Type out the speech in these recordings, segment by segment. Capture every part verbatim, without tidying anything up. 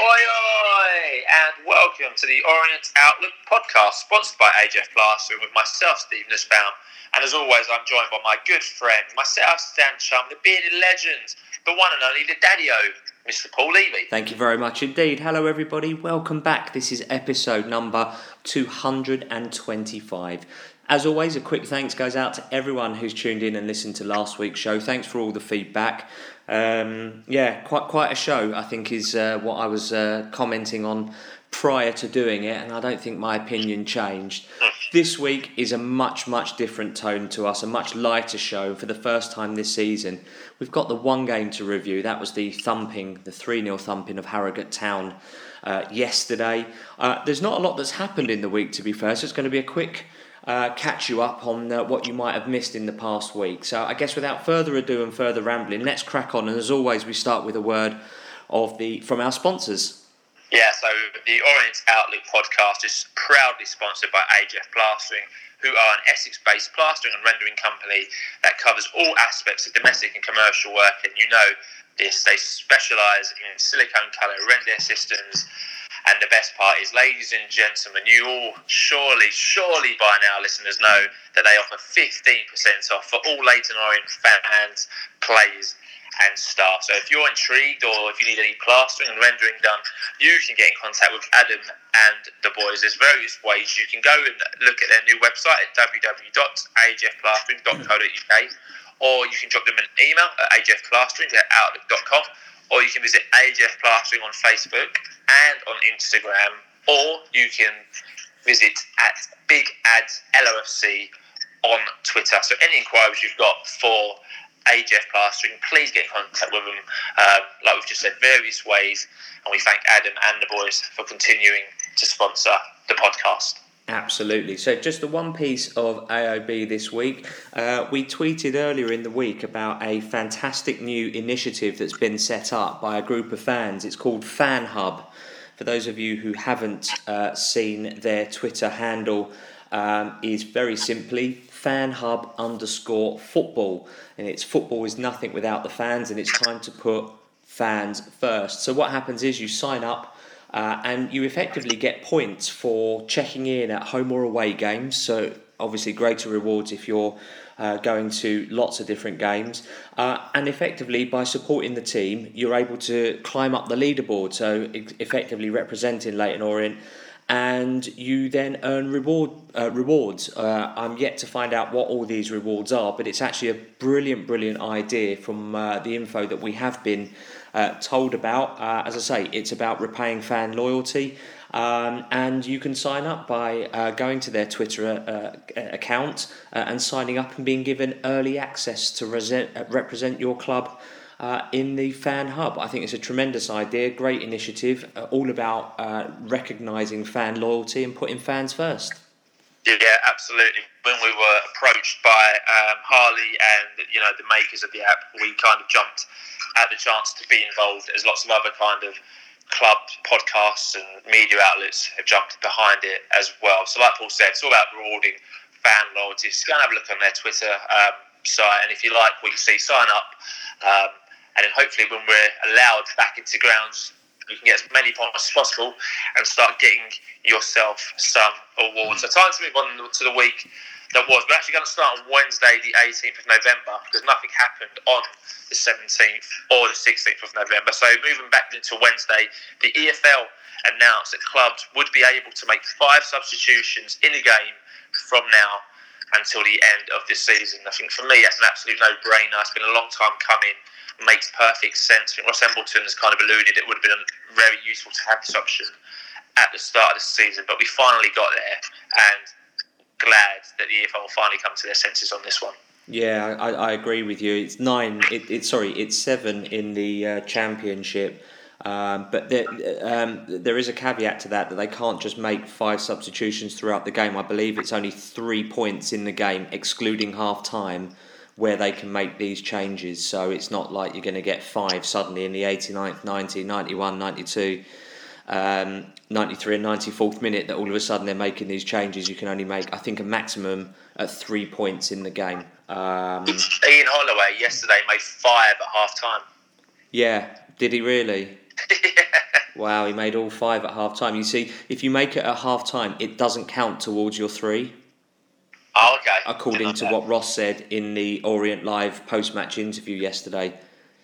Oi, oi, and welcome to the Orient Outlook podcast, sponsored by A J F Plastering, with myself, Steve Nussbaum. And as always, I'm joined by my good friend, my South Stand chum, the bearded legend, the one and only, the daddy-o, Mister Paul Levy. Thank you very much indeed. Hello, everybody. Welcome back. This is episode number two hundred twenty-five. As always, a quick thanks goes out to everyone who's tuned in and listened to last week's show. Thanks for all the feedback. Um, yeah, quite quite a show, I think, is uh, what I was uh, commenting on prior to doing it, and I don't think my opinion changed. This week is a much, much different tone to us, a much lighter show. For the first time this season, we've got the one game to review. That was the thumping, the three nil thumping of Harrogate Town uh, yesterday. Uh, there's not a lot that's happened in the week, to be fair, so it's going to be a quick... Uh, catch you up on uh, what you might have missed in the past week. So I guess without further ado and further rambling, let's crack on. And as always, we start with a word of the from our sponsors. Yeah, so the Orient Outlook podcast is proudly sponsored by A J F Plastering, who are an Essex-based plastering and rendering company that covers all aspects of domestic and commercial work. And you know this, they specialise in silicone colour render systems. And the best part is, ladies and gentlemen, you all surely, surely by now, listeners, know that they offer fifteen percent off for all Leighton Orient fans, players and staff. So if you're intrigued or if you need any plastering and rendering done, you can get in contact with Adam and the boys. There's various ways you can go and look at their new website at w w w dot a j f plastering dot co dot u k, or you can drop them an email at a j f plastering at outlook dot com. Or you can visit A J F Plastering on Facebook and on Instagram. Or you can visit at Big Ads L O F C on Twitter. So any inquiries you've got for A J F Plastering, please get in contact with them. Uh, like we've just said, various ways. And we thank Adam and the boys for continuing to sponsor the podcast. Absolutely. So just the one piece of A O B this week. Uh, we tweeted earlier in the week about a fantastic new initiative that's been set up by a group of fans. It's called Fan Hub. For those of you who haven't uh, seen their Twitter handle, um, is very simply Fan Hub underscore football. And it's football is nothing without the fans, and it's time to put fans first. So what happens is you sign up, Uh, and you effectively get points for checking in at home or away games. So obviously greater rewards if you're uh, going to lots of different games. Uh, and effectively by supporting the team, you're able to climb up the leaderboard. So effectively representing Leighton Orient. And you then earn reward uh, rewards. Uh, I'm yet to find out what all these rewards are, but it's actually a brilliant, brilliant idea from uh, the info that we have been uh, told about. Uh, as I say, it's about repaying fan loyalty, um, and you can sign up by uh, going to their Twitter uh, account uh, and signing up and being given early access to resent, uh, represent your club Uh, in the Fan Hub. I think it's a tremendous idea, great initiative, uh, all about uh, recognising fan loyalty and putting fans first. Yeah, absolutely. When we were approached by um, Harley and you know the makers of the app, we kind of jumped at the chance to be involved, as lots of other kind of club podcasts and media outlets have jumped behind it as well. So like Paul said, it's all about rewarding fan loyalty. So go and have a look on their Twitter um, site, and if you like what you see, sign up. Um, And then hopefully when we're allowed back into grounds, you can get as many points as possible and start getting yourself some awards. So time to move on to the week that was. We're actually going to start on Wednesday, the eighteenth of November, because nothing happened on the seventeenth or the sixteenth of November. So moving back into Wednesday, the E F L announced that clubs would be able to make five substitutions in a game from now until the end of this season. I think for me, that's an absolute no-brainer. It's been a long time coming. Makes perfect sense. I think Ross Embleton has kind of alluded it would have been very useful to have this option at the start of the season, but we finally got there, and glad that the E F L finally come to their senses on this one. Yeah, I, I agree with you. It's nine. It, it, sorry, it's seven in the uh, championship. Um, but there, um, there is a caveat to that, that they can't just make five substitutions throughout the game. I believe it's only three points in the game, excluding half-time, where they can make these changes. So it's not like you're going to get five suddenly in the eighty-ninth, ninetieth, ninety-first, ninety-second, um, ninety-third and ninety-fourth minute that all of a sudden they're making these changes. You can only make, I think, a maximum at three points in the game. Um, Ian Holloway yesterday made five at half-time. Yeah, did he really? Yeah. Wow, he made all five at half-time. You see, if you make it at half-time, it doesn't count towards your three. Oh, okay. According to what Ross said in the Orient Live post-match interview yesterday.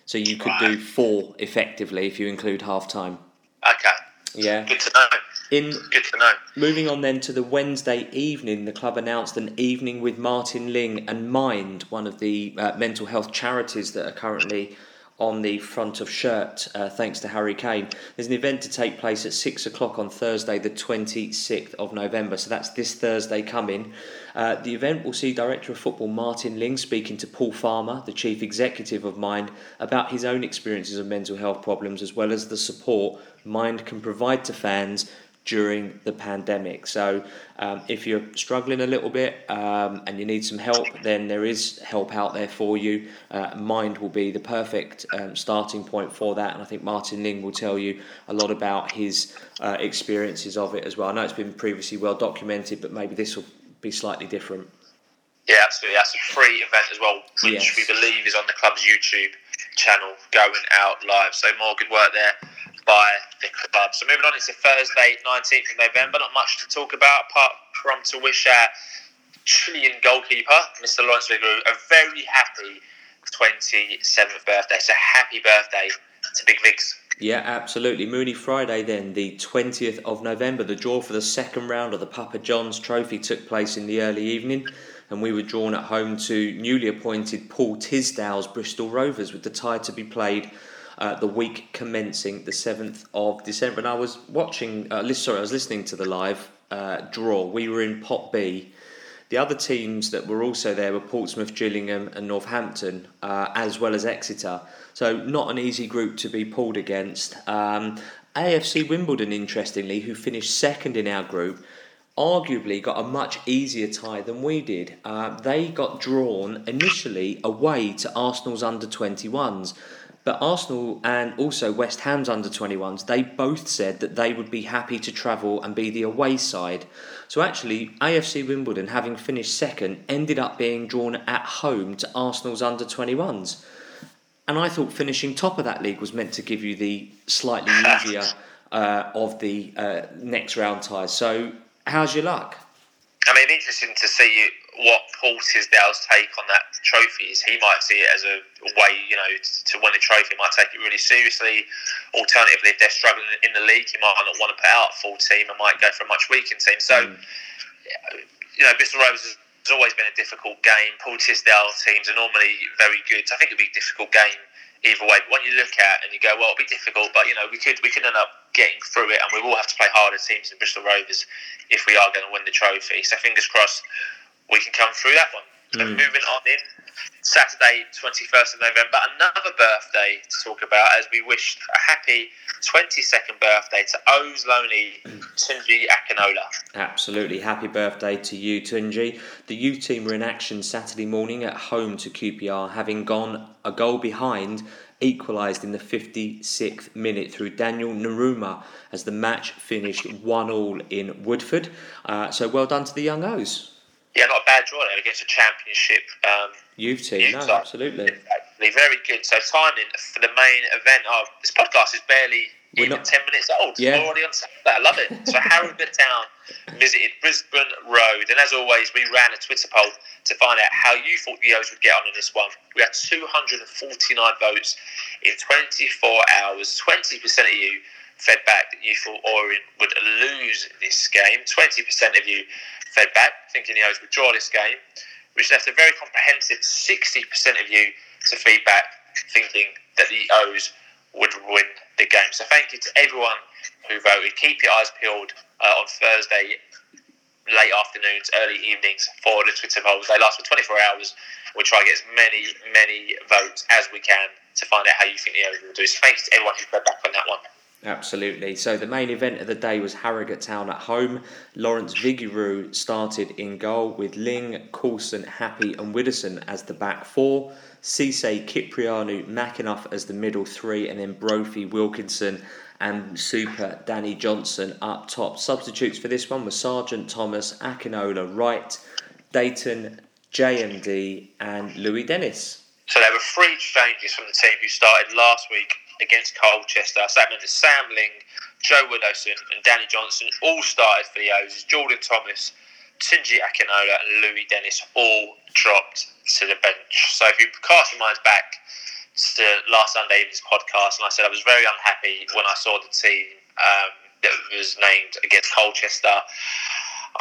So you could right. do four, effectively, if you include half-time. Okay. Yeah. Good to know. In, Good to know. Moving on then to the Wednesday evening, the club announced an evening with Martin Ling and Mind, one of the uh, mental health charities that are currently on the front of shirt, uh, thanks to Harry Kane. There's an event to take place at six o'clock on Thursday, the twenty-sixth of November. So that's this Thursday coming. Uh, the event will see Director of Football Martin Ling speaking to Paul Farmer, the Chief Executive of Mind, about his own experiences of mental health problems, as well as the support Mind can provide to fans during the pandemic. So um, if you're struggling a little bit um, and you need some help, then there is help out there for you. Uh, Mind will be the perfect um, starting point for that, and I think Martin Ling will tell you a lot about his uh, experiences of it as well. I know it's been previously well documented, but maybe this will be slightly different. Yeah, absolutely. That's a free event as well, which yes. we believe is on the club's YouTube channel, going out live. So more good work there by the club. So moving on, it's a Thursday, nineteenth of November. Not much to talk about apart from to wish our Chilean goalkeeper, Mister Lawrence Vigouroux, a very happy twenty-seventh birthday. So happy birthday to Big Vigs. Yeah, absolutely. Mooney Friday then, the twentieth of November. The draw for the second round of the Papa John's Trophy took place in the early evening, and we were drawn at home to newly appointed Paul Tisdale's Bristol Rovers, with the tie to be played Uh, the week commencing the seventh of December. And I was watching, uh, sorry, I was listening to the live uh, draw. We were in Pot B. The other teams that were also there were Portsmouth, Gillingham and Northampton, uh, as well as Exeter. So not an easy group to be pulled against. Um, A F C Wimbledon, interestingly, who finished second in our group, arguably got a much easier tie than we did. Uh, they got drawn initially away to Arsenal's under twenty-ones. But Arsenal and also West Ham's under twenty-ones, they both said that they would be happy to travel and be the away side. So actually, A F C Wimbledon, having finished second, ended up being drawn at home to Arsenal's under twenty-ones. And I thought finishing top of that league was meant to give you the slightly easier uh, of the uh, next round ties. So how's your luck? I mean, interesting to see what Paul Tisdale's take on that trophy is. He might see it as a way, you know, to win a trophy. He might take it really seriously. Alternatively, if they're struggling in the league, he might not want to put out a full team and might go for a much weaker team. So, mm. you know, Bristol Rovers has always been a difficult game. Paul Tisdale teams are normally very good. So I think it'll be a difficult game either way. But when you look at it and you go, well, it'll be difficult, but, you know, we could we could end up getting through it, and we will have to play harder teams than Bristol Rovers if we are going to win the trophy. So fingers crossed we can come through that one. So mm. moving on in, Saturday, twenty-first of November, another birthday to talk about, as we wished a happy twenty-second birthday to O's lonely Tunji Akinola. Absolutely. Happy birthday to you, Tunji. The U team were in action Saturday morning at home to Q P R, having gone a goal behind, equalised in the fifty-sixth minute through Daniel Naruma as the match finished one all in Woodford. Uh, so well done to the young O's. Yeah, not a bad draw there against a championship um, youth team. No, absolutely. Very good. So timing for the main event of this podcast is barely We're even not... ten minutes old. Yeah. Already on Saturday. I love it. So Harrogate Town visited Brisbane Road. And as always, we ran a Twitter poll to find out how you thought the O's would get on in this one. We had two hundred forty-nine votes in twenty-four hours. twenty percent of you fed back that you thought Orient would lose this game. twenty percent of you fed back thinking the O's would draw this game, which left a very comprehensive sixty percent of you to feed back thinking that the O's would win the game. So thank you to everyone who voted. Keep your eyes peeled uh, on Thursday late afternoons, early evenings for the Twitter polls. They last for twenty-four hours. We'll try to get as many, many votes as we can to find out how you think the O's will do. So thank you to everyone who fed back on that one. Absolutely. So the main event of the day was Harrogate Town at home. Lawrence Vigouroux started in goal with Ling, Coulson, Happy and Widdowson as the back four. Cissé, Kyprianou, McAnuff as the middle three, and then Brophy, Wilkinson and Super Danny Johnson up top. Substitutes for this one were Sergeant Thomas, Akinola, Wright, Dayton, J M D and Louis Dennis. So there were three changes from the team who started last week against Colchester. So that meant that Sam Ling, Joe Widdowson and Danny Johnson all started for the O's. Jordan Thomas, Tunji Akinola and Louis Dennis all dropped to the bench. So if you cast your minds back to last Sunday evening's podcast, and I said I was very unhappy when I saw the team um, that was named against Colchester.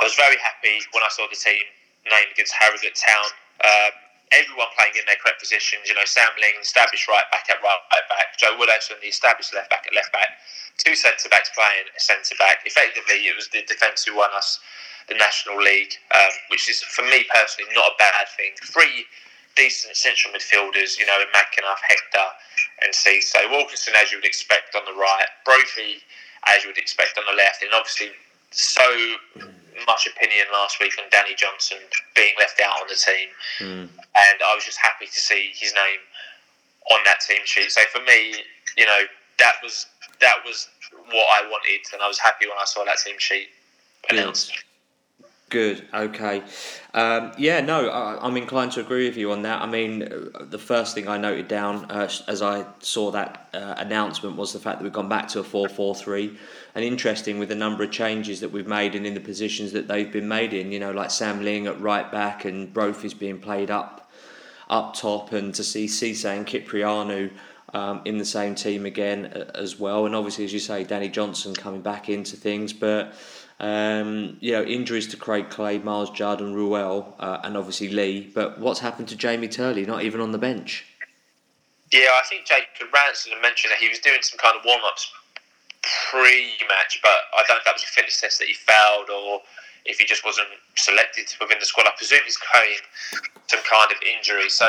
I was very happy when I saw the team named against Harrogate Town. Um, everyone playing in their correct positions. You know, Sam Ling, established right back at right back. Joe Widdowson, the established left back at left back. Two centre backs playing a centre back. Effectively, it was the defence who won us the National League, um, which is, for me personally, not a bad thing. Three decent central midfielders, you know, in McAnuff, Hector and Cissé. Wilkinson, as you would expect, on the right. Brophy, as you would expect, on the left. And obviously, so much opinion last week on Danny Johnson being left out on the team. Mm. And I was just happy to see his name on that team sheet. So for me, you know, that was that was what I wanted, and I was happy when I saw that team sheet announced. Mm. Good, okay. Um, yeah, no, I, I'm inclined to agree with you on that. I mean, the first thing I noted down uh, as I saw that uh, announcement was the fact that we've gone back to a four four three. And interesting with the number of changes that we've made and in the positions that they've been made in, you know, like Sam Ling at right back and Brophy's being played up up top, and to see Cissé and Kyprianou um, in the same team again as well. And obviously, as you say, Danny Johnson coming back into things, but Um, you know, injuries to Craig Clay, Miles Judd and Ruel, uh, and obviously Lee. But what's happened to Jamie Turley, not even on the bench? Yeah, I think Jacob Ranson mentioned that he was doing some kind of warm-ups pre-match, but I don't know if that was a fitness test that he failed or if he just wasn't selected within the squad. I presume he's carrying some kind of injury. So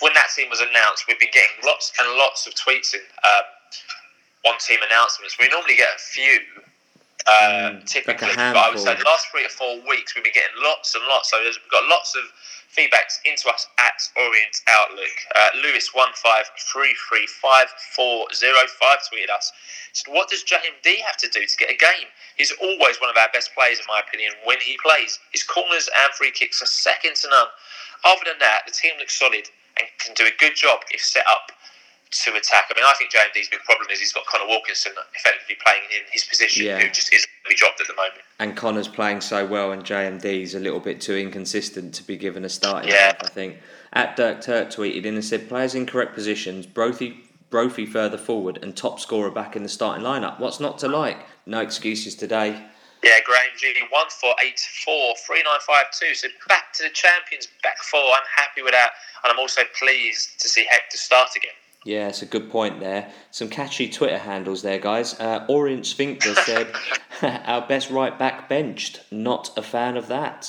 when that team was announced, we've been getting lots and lots of tweets in um, on team announcements. We normally get a few Uh, mm, typically, like but I would say the last three or four weeks we've been getting lots and lots. So we've got lots of feedbacks into us at Orient Outlook. Uh, Lewis one five three three five four zero five tweeted us. Said, "What does J M D have to do to get a game? He's always one of our best players, in my opinion. When he plays, his corners and free kicks are second to none. Other than that, the team looks solid and can do a good job if set up to attack." I mean, I think J M D's big problem is he's got Connor Wilkinson effectively playing in his position, yeah, who just isn't going to be dropped at the moment. And Connor's playing so well, and J M D's a little bit too inconsistent to be given a starting yeah. half, I think. At Dirk Turk tweeted in and said, "Players in correct positions, Brophy, Brophy further forward, and top scorer back in the starting lineup. What's not to like? No excuses today." Yeah, Graham G one four eight four three nine five two. So back to the champions, back four. I'm happy with that, and I'm also pleased to see Hector start again. Yeah, it's a good point there. Some catchy Twitter handles there, guys. Uh, Orient Sphincter said, "Our best right back benched. Not a fan of that."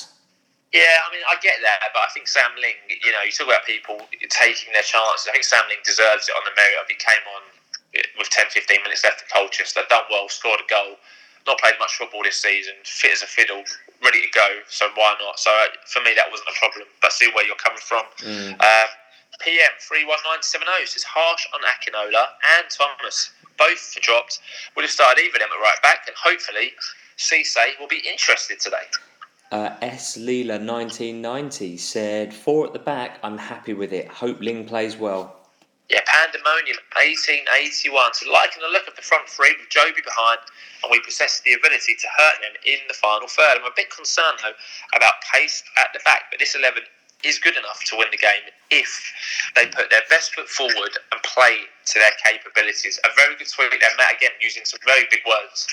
Yeah, I mean, I get that, but I think Sam Ling, you know, you talk about people taking their chances. I think Sam Ling deserves it on the merit of he came on with ten, fifteen minutes left at Colchester, done well, scored a goal, not played much football this season, fit as a fiddle, ready to go, so why not? So uh, for me, that wasn't a problem. I see where you're coming from. Mm. Um, P M three one nine seven zero says, "Harsh on Akinola and Thomas. Both dropped. Would have started either of them at right back, and hopefully Cissé will be interested today." Uh, S. Leela nineteen ninety said, "Four at the back. I'm happy with it. Hope Ling plays well." Yeah, Pandemonium eighteen eighty-one. So liking the look of the front three with Joby behind, and we possess the ability to hurt them in the final third. I'm a bit concerned, though, about pace at the back, but this eleven is good enough to win the game if they put their best foot forward and play to their capabilities." A very good tweet there, Matt, again, using some very big words.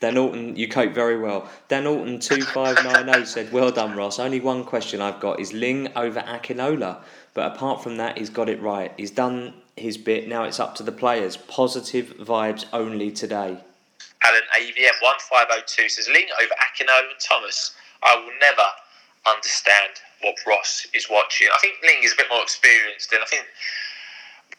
Dan Alton, you cope very well. Dan Alton two five nine zero said, "Well done, Ross. Only one question I've got is Ling over Akinola. But apart from that, he's got it right. He's done his bit. Now it's up to the players. Positive vibes only today." Alan A V M one five zero two says, "Ling over Akinola and Thomas. I will never understand what Ross is watching." I think Ling is a bit more experienced, and I think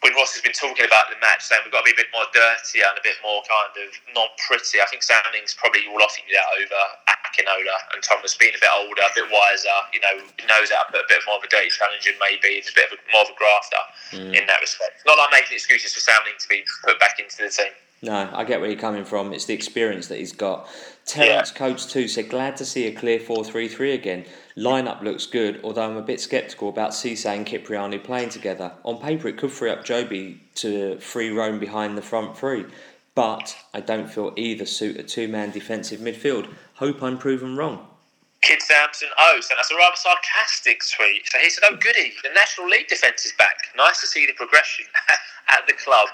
when Ross has been talking about the match, saying we've got to be a bit more dirtier and a bit more kind of not pretty, I think Sam Ling's probably will offer you that over Akinola and Thomas, being a bit older, a bit wiser, you know, knows how to put a bit more of a dirty challenge in, maybe, and a bit of a, more of a grafter mm. in that respect. Not like making excuses for Sam Ling to be put back into the team. No, I get where you're coming from. It's the experience that he's got. Terence yeah. Coates too said, "Glad to see a clear four three three again. Lineup looks good, although I'm a bit sceptical about Cissé and Kyprianou playing together. On paper, it could free up Joby to free roam behind the front three. but I don't feel either suit a two-man defensive midfield. Hope I'm proven wrong. Kid Samson O sent us a rather sarcastic tweet. So he said, oh, goody, the National League defence is back. Nice to see the progression at the club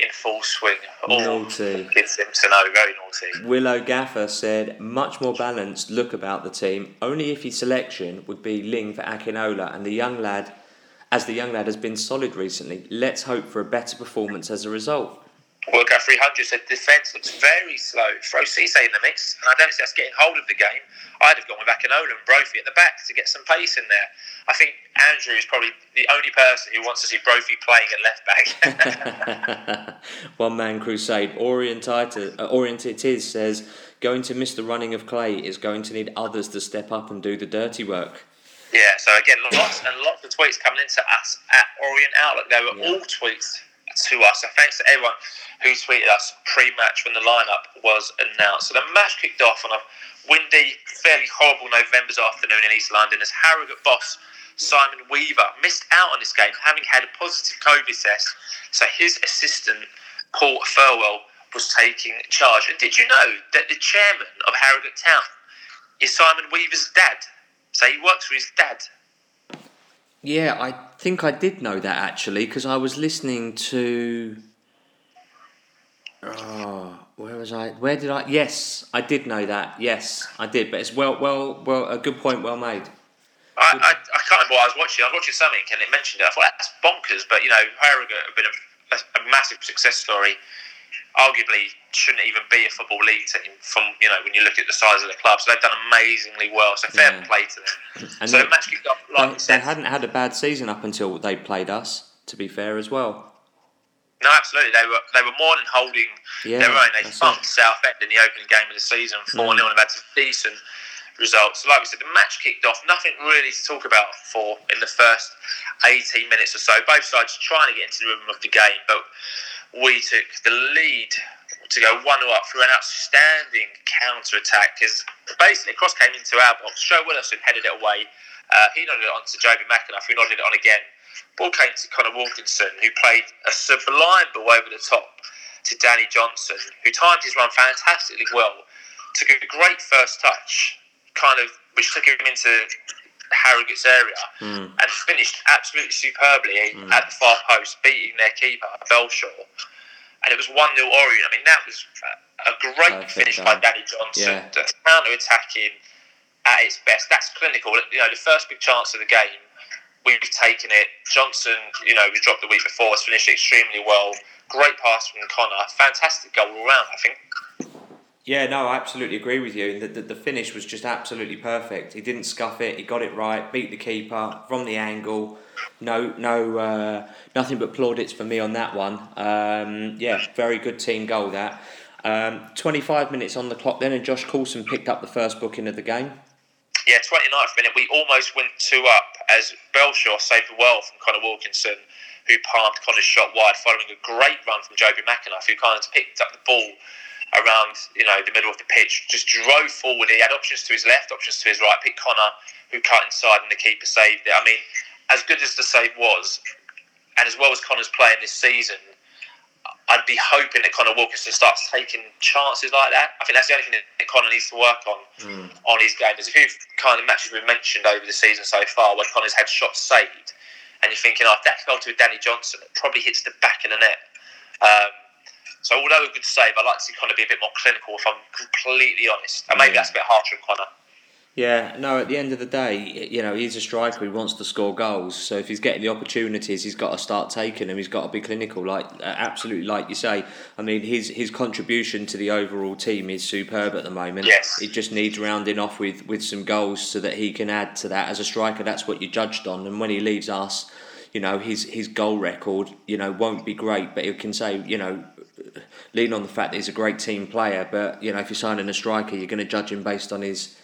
in full swing. Oh, naughty. Kid Samson O, very naughty. Willow Gaffer said, much more balanced look about the team. Only if his selection would be Ling for Akinola, and the young lad, as the young lad has been solid recently, let's hope for a better performance as a result. Workout three hundred said defence looks very slow. Throw Cissé in the mix, and I don't see us getting hold of the game. I'd have gone with Akinola and Brophy at the back to get some pace in there. I think Andrew is probably the only person who wants to see Brophy playing at left back. One man crusade. Oriented, uh, oriented it is says, going to miss the running of play is going to need others to step up and do the dirty work. Yeah, so again, lots and lots of tweets coming into us at Orient Outlook. They were yeah. all tweets to us. So thanks to everyone who tweeted us pre-match when the lineup was announced. So the match kicked off on a windy, fairly horrible November's afternoon in East London as Harrogate boss Simon Weaver missed out on this game, having had a positive COVID test. So his assistant, Paul Furwell, was taking charge. And did you know that the chairman of Harrogate Town is Simon Weaver's dad? So he works for his dad. Yeah, I think I did know that, actually, because I was listening to... Oh, where was I? Where did I... Yes, I did know that. Yes, I did. But it's well, well, well, a good point, well made. I, I, I can't remember what I was watching. I was watching something and it mentioned it. I thought, that's bonkers. But, you know, Harrogate have been a, a massive success story. Arguably shouldn't even be a football league team from, you know, when you look at the size of the club. So they've done amazingly well. So fair yeah. play to them. And so they, the match kicked off, like they, they hadn't had a bad season up until they played us, to be fair, as well. No, absolutely. They were they were more than holding yeah, their own. They thumped Southend in the opening game of the season, four nil, and have had some decent results. So like we said, the match kicked off. Nothing really to talk about for in the first eighteen minutes or so. Both sides trying to get into the rhythm of the game, but we took the lead to go one up through an outstanding counter-attack as basically the cross came into our box. Joe Widdowson headed it away. Uh, he nodded it on to Joby McAnuff, who nodded it on again. Ball came to Connor Wilkinson, who played a sublime ball over the top to Danny Johnson, who timed his run fantastically well. Took a great first touch, kind of, which took him into Harrogate's area mm. and finished absolutely superbly mm. at the far post, beating their keeper Belshaw, and it was one nil Orient. I mean, that was a great Perfect finish that. by Danny Johnson. yeah. That's counter-attacking at its best. That's clinical. You know, the first big chance of the game, we've taken it. Johnson, you know, we dropped the week before, has finished extremely well. Great pass from Connor, fantastic goal all round, I think. Yeah, no, I absolutely agree with you. The, the, the finish was just absolutely perfect. He didn't scuff it. He got it right. Beat the keeper from the angle. No, no, uh, nothing but plaudits for me on that one. Um, yeah, very good team goal that. Um, twenty-five minutes on the clock then, and Josh Coulson picked up the first booking of the game. Yeah, twenty-ninth minute. We almost went two up as Belshaw saved well from Connor Wilkinson, who palmed Connor's shot wide, following a great run from Joby McAnuff, who kind of picked up the ball around, you know, the middle of the pitch, just drove forward. He had options to his left, options to his right. Picked Connor, who cut inside, and the keeper saved it. I mean, as good as the save was, and as well as Connor's playing this season, I'd be hoping that Connor Wilkinson starts taking chances like that. I think that's the only thing that Connor needs to work on mm. on his game. There's a few kind of matches we've mentioned over the season so far where Connor's had shots saved, and you're thinking, oh, if that fell to Danny Johnson, it probably hits the back of the net. Um, So although a good save, I'd like to kind of be a bit more clinical, if I'm completely honest. And maybe that's a bit harsh on Connor. Yeah, no, at the end of the day, you know, he's a striker. He wants to score goals. So if he's getting the opportunities, he's got to start taking them. He's got to be clinical, like absolutely like you say. I mean, his his contribution to the overall team is superb at the moment. Yes. It just needs rounding off with, with some goals so that he can add to that. As a striker, that's what you're judged on. And when he leaves us, you know, his, his goal record, you know, won't be great. But it can say, you know, lean on the fact that he's a great team player, but you know, if you're signing a striker, you're going to judge him based on his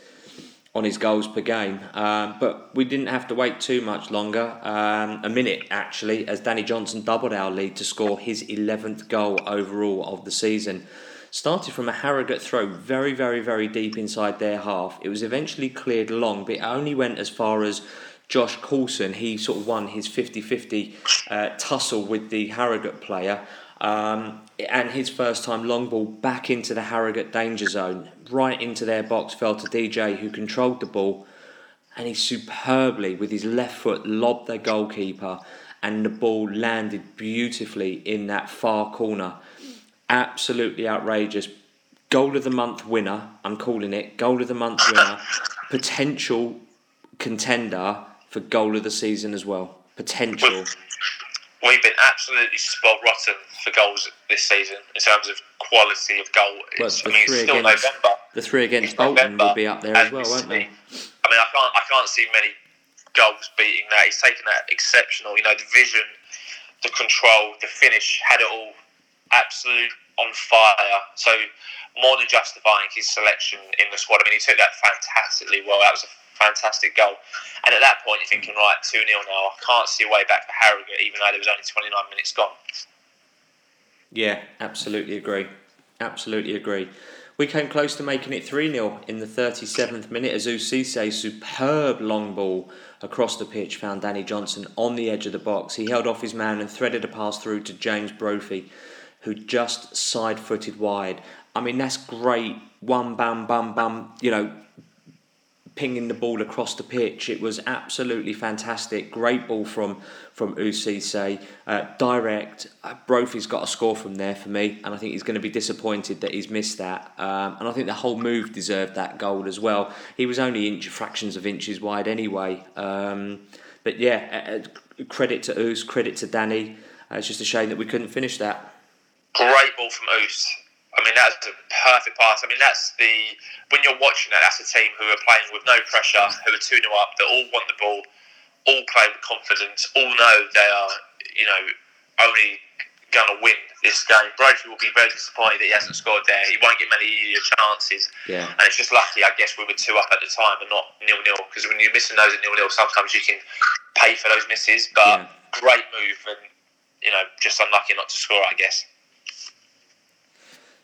on his goals per game. Um, but we didn't have to wait too much longer, um, a minute actually, as Danny Johnson doubled our lead to score his eleventh goal overall of the season. Started from a Harrogate throw very, very, very deep inside their half. It was eventually cleared long, but it only went as far as Josh Coulson. He sort of won his fifty-fifty uh, tussle with the Harrogate player. Um, and his first time long ball back into the Harrogate danger zone, right into their box, fell to D J, who controlled the ball, and he superbly, with his left foot, lobbed the goalkeeper, and the ball landed beautifully in that far corner. Absolutely outrageous. Goal of the month winner, I'm calling it, goal of the month winner, potential contender for goal of the season as well. Potential. We've been absolutely spot rotten for goals this season in terms of quality of goal. Well, I mean, it's still against, November. The three against it's Bolton November, will be up there as well, won't they? I mean, I can't, I can't see many goals beating that. He's taken that exceptional. You know, the vision, the control, the finish, had it all. Absolute on fire. So more than justifying his selection in the squad. I mean, he took that fantastically well. That was a fantastic goal, and at that point you're thinking, right, two nil now, I can't see a way back for Harrogate, even though there was only twenty-nine minutes gone. Yeah, absolutely agree absolutely agree we came close to making it three nil in the thirty-seventh minute as Cissé, superb long ball across the pitch, found Danny Johnson on the edge of the box. He held off his man and threaded a pass through to James Brophy, who just side footed wide. I mean, that's great. One bam bam bam, you know, pinging the ball across the pitch. It was absolutely fantastic. Great ball from from Cissé, uh, direct. Uh, Brophy's got a score from there for me, and I think he's going to be disappointed that he's missed that. Um, and I think the whole move deserved that goal as well. He was only inch, fractions of inches wide anyway. Um, but yeah, uh, credit to Cissé, credit to Danny. Uh, it's just a shame that we couldn't finish that. Great ball from Cissé. I mean, that's a perfect pass. I mean, that's the... When you're watching that, that's a team who are playing with no pressure, who are two nil up, that all want the ball, all play with confidence, all know they are, you know, only going to win this game. Brophy will be very disappointed that he hasn't scored there. He won't get many easier chances. Yeah. And it's just lucky, I guess, we were two up at the time and not nil nil, because when you're missing those at nil nil, sometimes you can pay for those misses. But yeah, great move and, you know, just unlucky not to score, I guess.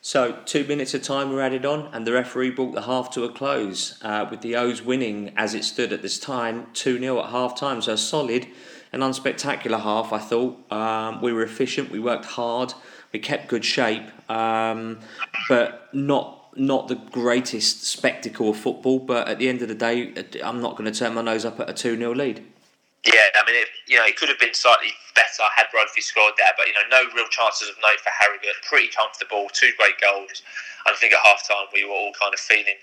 So, two minutes of time were added on, and the referee brought the half to a close, uh, with the O's winning, as it stood at this time, two nil at half-time. So, a solid and unspectacular half, I thought. Um, we were efficient, we worked hard, we kept good shape, um, but not, not the greatest spectacle of football. But at the end of the day, I'm not going to turn my nose up at a two nil lead. Yeah, I mean, it, you know, it could have been slightly better had Brophy scored there, but, you know, no real chances of note for Harrogate. Pretty comfortable, two great goals. And I think at half-time we were all kind of feeling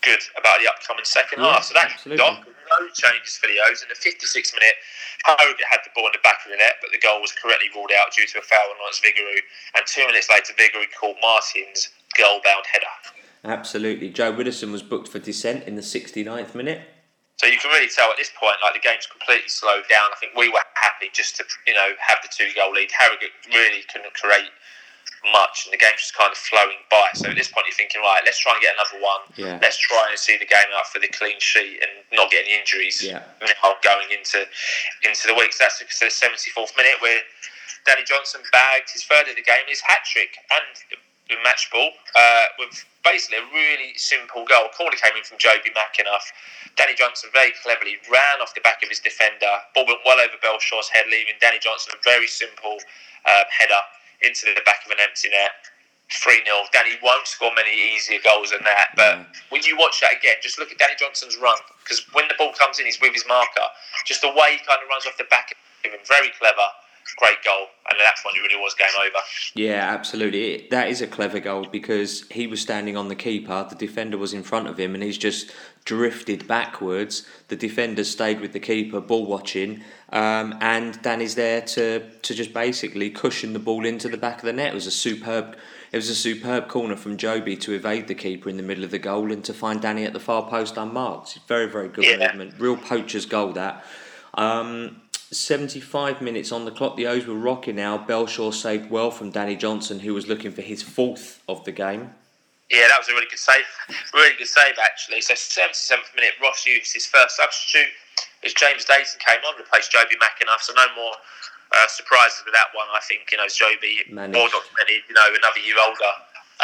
good about the upcoming second yeah, half. So that's doc, no changes for the O's. In the fifty-sixth minute, Harrogate had the ball in the back of the net, but the goal was correctly ruled out due to a foul on Lawrence Vigouroux. And two minutes later, Vigouroux called Martin's goal-bound header. Absolutely. Joe Widdowson was booked for dissent in the sixty-ninth minute. So you can really tell at this point, like, the game's completely slowed down. I think we were happy just to, you know, have the two-goal lead. Harrogate really couldn't create much, and the game's just kind of flowing by. So at this point, you're thinking, right, let's try and get another one. Yeah. Let's try and see the game out for the clean sheet and not get any injuries yeah. now going into into the week. So that's the seventy-fourth minute where Danny Johnson bagged his third of the game, his hat-trick, and the match ball, uh, with basically a really simple goal. A corner came in from Joby McAnuff. Danny Johnson very cleverly ran off the back of his defender. Ball went well over Belshaw's head, leaving Danny Johnson a very simple um, header into the back of an empty net. three nil. Danny won't score many easier goals than that, but when you watch that again, just look at Danny Johnson's run, because when the ball comes in, he's with his marker. Just the way he kind of runs off the back of him, very clever. Great goal, and at that point it really was game over. Yeah, absolutely. It, that is a clever goal, because he was standing on the keeper, the defender was in front of him, and he's just drifted backwards. The defender stayed with the keeper, ball watching, um, and Danny's there to to just basically cushion the ball into the back of the net. It was a superb, it was a superb corner from Joby to evade the keeper in the middle of the goal and to find Danny at the far post unmarked. Very, very good yeah. movement. Real poacher's goal, that. Um... seventy-five minutes on the clock, the O's were rocking now. Belshaw saved well from Danny Johnson, who was looking for his fourth of the game. Yeah, that was a really good save. Really good save, actually. So, seventy-seventh minute, Ross used his first substitute as James Dayton came on, replaced Joby McAnuff. So, no more uh, surprises with that one, I think. You know, Joby, Managed. more documented, you know, another year older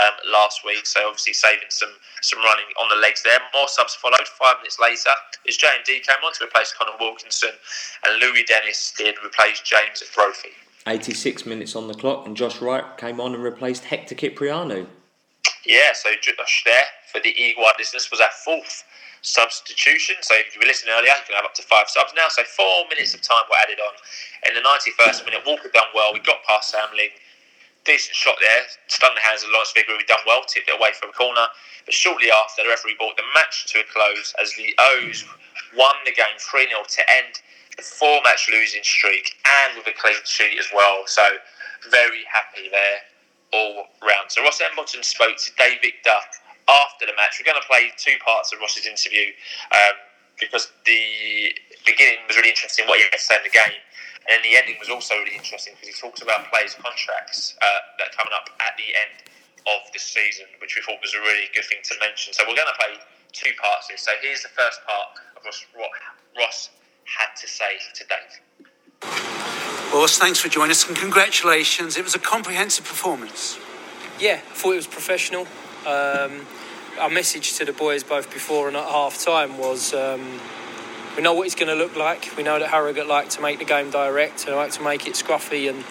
um, last week. So, obviously, saving some, some running on the legs there. More subs followed five minutes later, as J M D came on to replace Connor Wilkinson, and Louis Dennis did replace James Brophy. eighty-six minutes on the clock, and Josh Wright came on and replaced Hector Kyprianou. Yeah, so Josh there for the E one listeners was our fourth substitution. So if you were listening earlier, you can have up to five subs now. So four minutes of time were added on. In the ninety-first minute, Walker done well. We got past Sam Ling. Decent shot there. Stunned the hands of Lawrence Vigouroux. We've done well. Tipped it away from a corner. But shortly after, the referee brought the match to a close as the O's won the game three nil to end the four-match losing streak and with a clean sheet as well. So very happy there all round. So Ross Embleton spoke to David Duff after the match. We're going to play two parts of Ross's interview um, because the beginning was really interesting, what he had to say in the game. And the ending was also really interesting because he talks about players' contracts uh, that are coming up at the end of the season, which we thought was a really good thing to mention. So we're going to play two parts of this. So here's the first part of what Ross had to say to Dave. Ross, thanks for joining us and congratulations. It was a comprehensive performance. Yeah, I thought it was professional. Um, our message to the boys both before and at half-time was... Um, We know what it's going to look like. We know that Harrogate like to make the game direct and like to make it scruffy and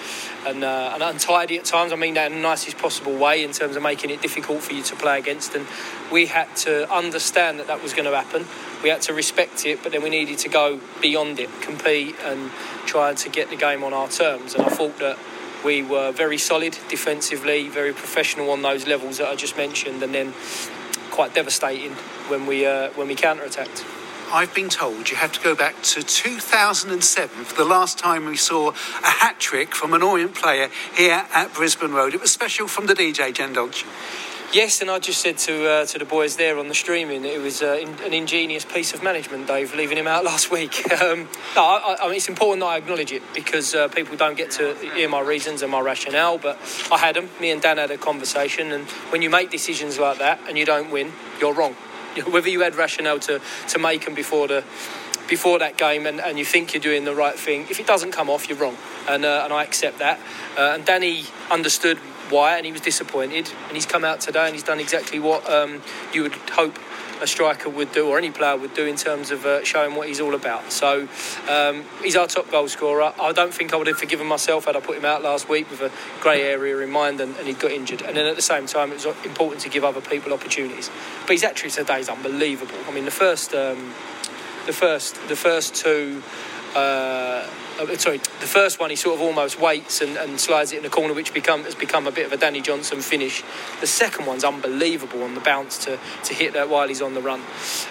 and, uh, and untidy at times. I mean that in the nicest possible way in terms of making it difficult for you to play against. And we had to understand that that was going to happen. We had to respect it, but then we needed to go beyond it, compete and try to get the game on our terms. And I thought that we were very solid defensively, very professional on those levels that I just mentioned, and then quite devastating when we uh, when we counter-attacked. I've been told you have to go back to two thousand seven for the last time we saw a hat-trick from an Orient player here at Brisbane Road. It was special from the D J, Jen Dolce. Yes, and I just said to uh, to the boys there on the streaming, it was uh, in, an ingenious piece of management, Dave, leaving him out last week. Um, no, I, I mean, it's important that I acknowledge it because uh, people don't get to hear my reasons and my rationale, but I had them. Me and Dan had a conversation, and when you make decisions like that and you don't win, you're wrong. Whether you had rationale to, to make them before the before that game and, and you think you're doing the right thing, if it doesn't come off, you're wrong. And uh, and I accept that. Uh, and Danny understood why and he was disappointed. And he's come out today and he's done exactly what um, you would hope a striker would do or any player would do in terms of uh, showing what he's all about. So um, he's our top goal scorer. I don't think I would have forgiven myself had I put him out last week with a grey area in mind and, and he got injured. And then at the same time, it was important to give other people opportunities. But his actually today is unbelievable. I mean, the first, um, the first, the first two. Uh, sorry, the first one he sort of almost waits and, and slides it in the corner, which become has become a bit of a Danny Johnson finish. The second one's unbelievable on the bounce to, to hit that while he's on the run.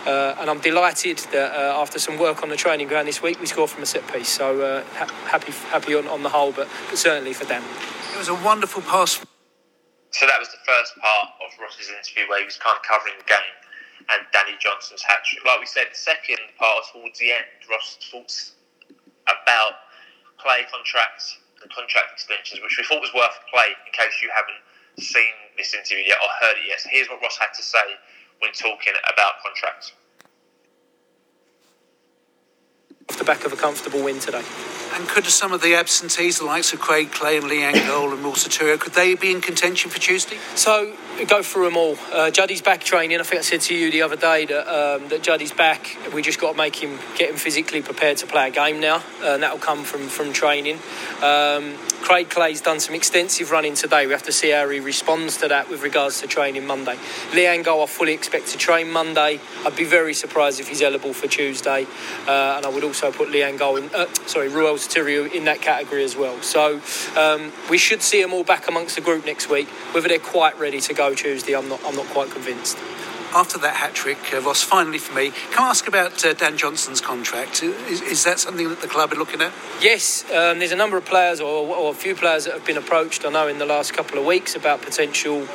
Uh, and I'm delighted that uh, after some work on the training ground this week, we scored from a set piece. So uh, ha- happy happy on, on the whole, but, but certainly for Dan. It was a wonderful pass. So that was the first part of Ross's interview where he was kind of covering the game and Danny Johnson's hat-trick. Like we said, the second part towards the end, Ross talks about player contracts and contract extensions, which we thought was worth a play in case you haven't seen this interview yet or heard it yet. So here's what Ross had to say when talking about contracts. Off the back of a comfortable win today. And could some of the absentees, the likes of Craig Clay and Lee Angle and Will Soturio, could they be in contention for Tuesday? So, go through them all. Uh, Juddy's back training. I think I said to you the other day that um, that Juddy's back. We just got to make him, get him physically prepared to play a game now. Uh, and that'll come from, from training. Um, Craig Clay's done some extensive running today. We have to see how he responds to that with regards to training Monday. Lee Angle, I fully expect to train Monday. I'd be very surprised if he's eligible for Tuesday. Uh, and I would also put Lee Angle in, uh, sorry, Ruel in that category as well. So um, we should see them all back amongst the group next week. Whether they're quite ready to go Tuesday, I'm not I'm not quite convinced. After that hat-trick, uh, Ross, finally for me, can I ask about uh, Dan Johnson's contract? Is, is that something that the club are looking at? Yes, um, there's a number of players or, or a few players that have been approached, I know, in the last couple of weeks about potential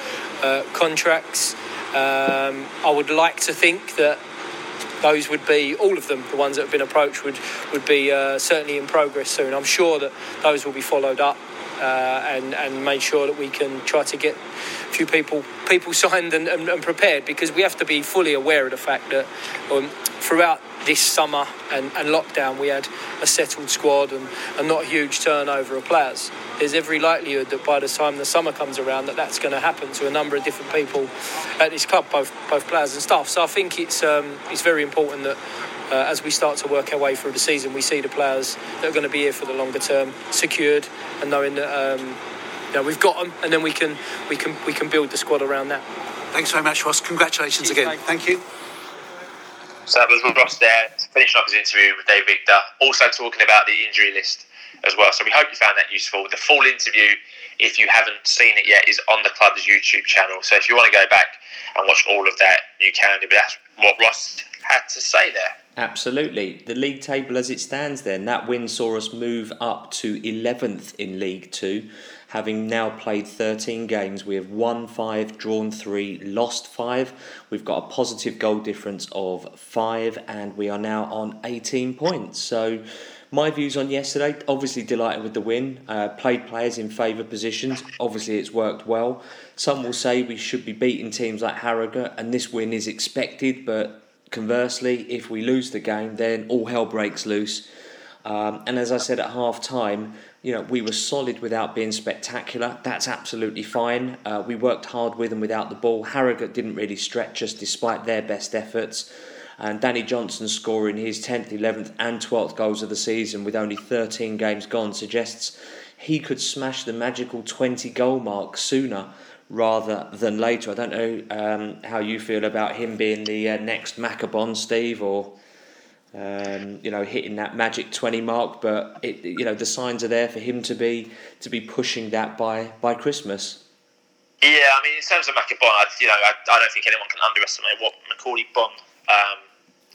uh, contracts. Um, I would like to think that those would be, all of them, the ones that have been approached, would, would be uh, certainly in progress soon. I'm sure that those will be followed up uh, and, and made sure that we can try to get a few people people signed and, and, and prepared, because we have to be fully aware of the fact that um, throughout this summer and, and lockdown we had a settled squad and, and not a huge turnover of players. there's every likelihood that by the time the summer comes around that that's going to happen to a number of different people at this club, both both players and staff. So I think it's um, it's very important that uh, as we start to work our way through the season, we see the players that are going to be here for the longer term secured and knowing that um, you know, we've got them, and then we can we can we can build the squad around that. Thanks very much, Ross. Congratulations Cheers, again. Mate. Thank you. So that was Ross there, finishing off his interview with David Duff, also talking about the injury list as well. So we hope you found that useful. The full interview, if you haven't seen it yet, is on the club's YouTube channel. So if you want to go back and watch all of that, you can. But that's what Ross had to say there. Absolutely. The league table as it stands then, that win saw us move up to eleventh in League Two. Having now played thirteen games, we have won five, drawn three, lost five. We've got a positive goal difference of five, and we are now on eighteen points. So my views on yesterday, obviously delighted with the win. Uh, played players in favoured positions. Obviously it's worked well. Some will say we should be beating teams like Harrogate, and this win is expected. But conversely, if we lose the game, then all hell breaks loose. Um, and as I said at half-time, you know, we were solid without being spectacular. That's absolutely fine. Uh, we worked hard with and without the ball. Harrogate didn't really stretch us despite their best efforts. And Danny Johnson scoring his tenth, eleventh and twelfth goals of the season with only thirteen games gone suggests he could smash the magical twenty goal mark sooner rather than later. I don't know um, how you feel about him being the uh, next Macauley Bonne, Steve, or... Um, you know, hitting that magic twenty mark, but it, you know, the signs are there for him to be to be pushing that by, by Christmas. Yeah, I mean, in terms of Macauley Bonne, I, you know, I, I don't think anyone can underestimate what Macauley Bonne um,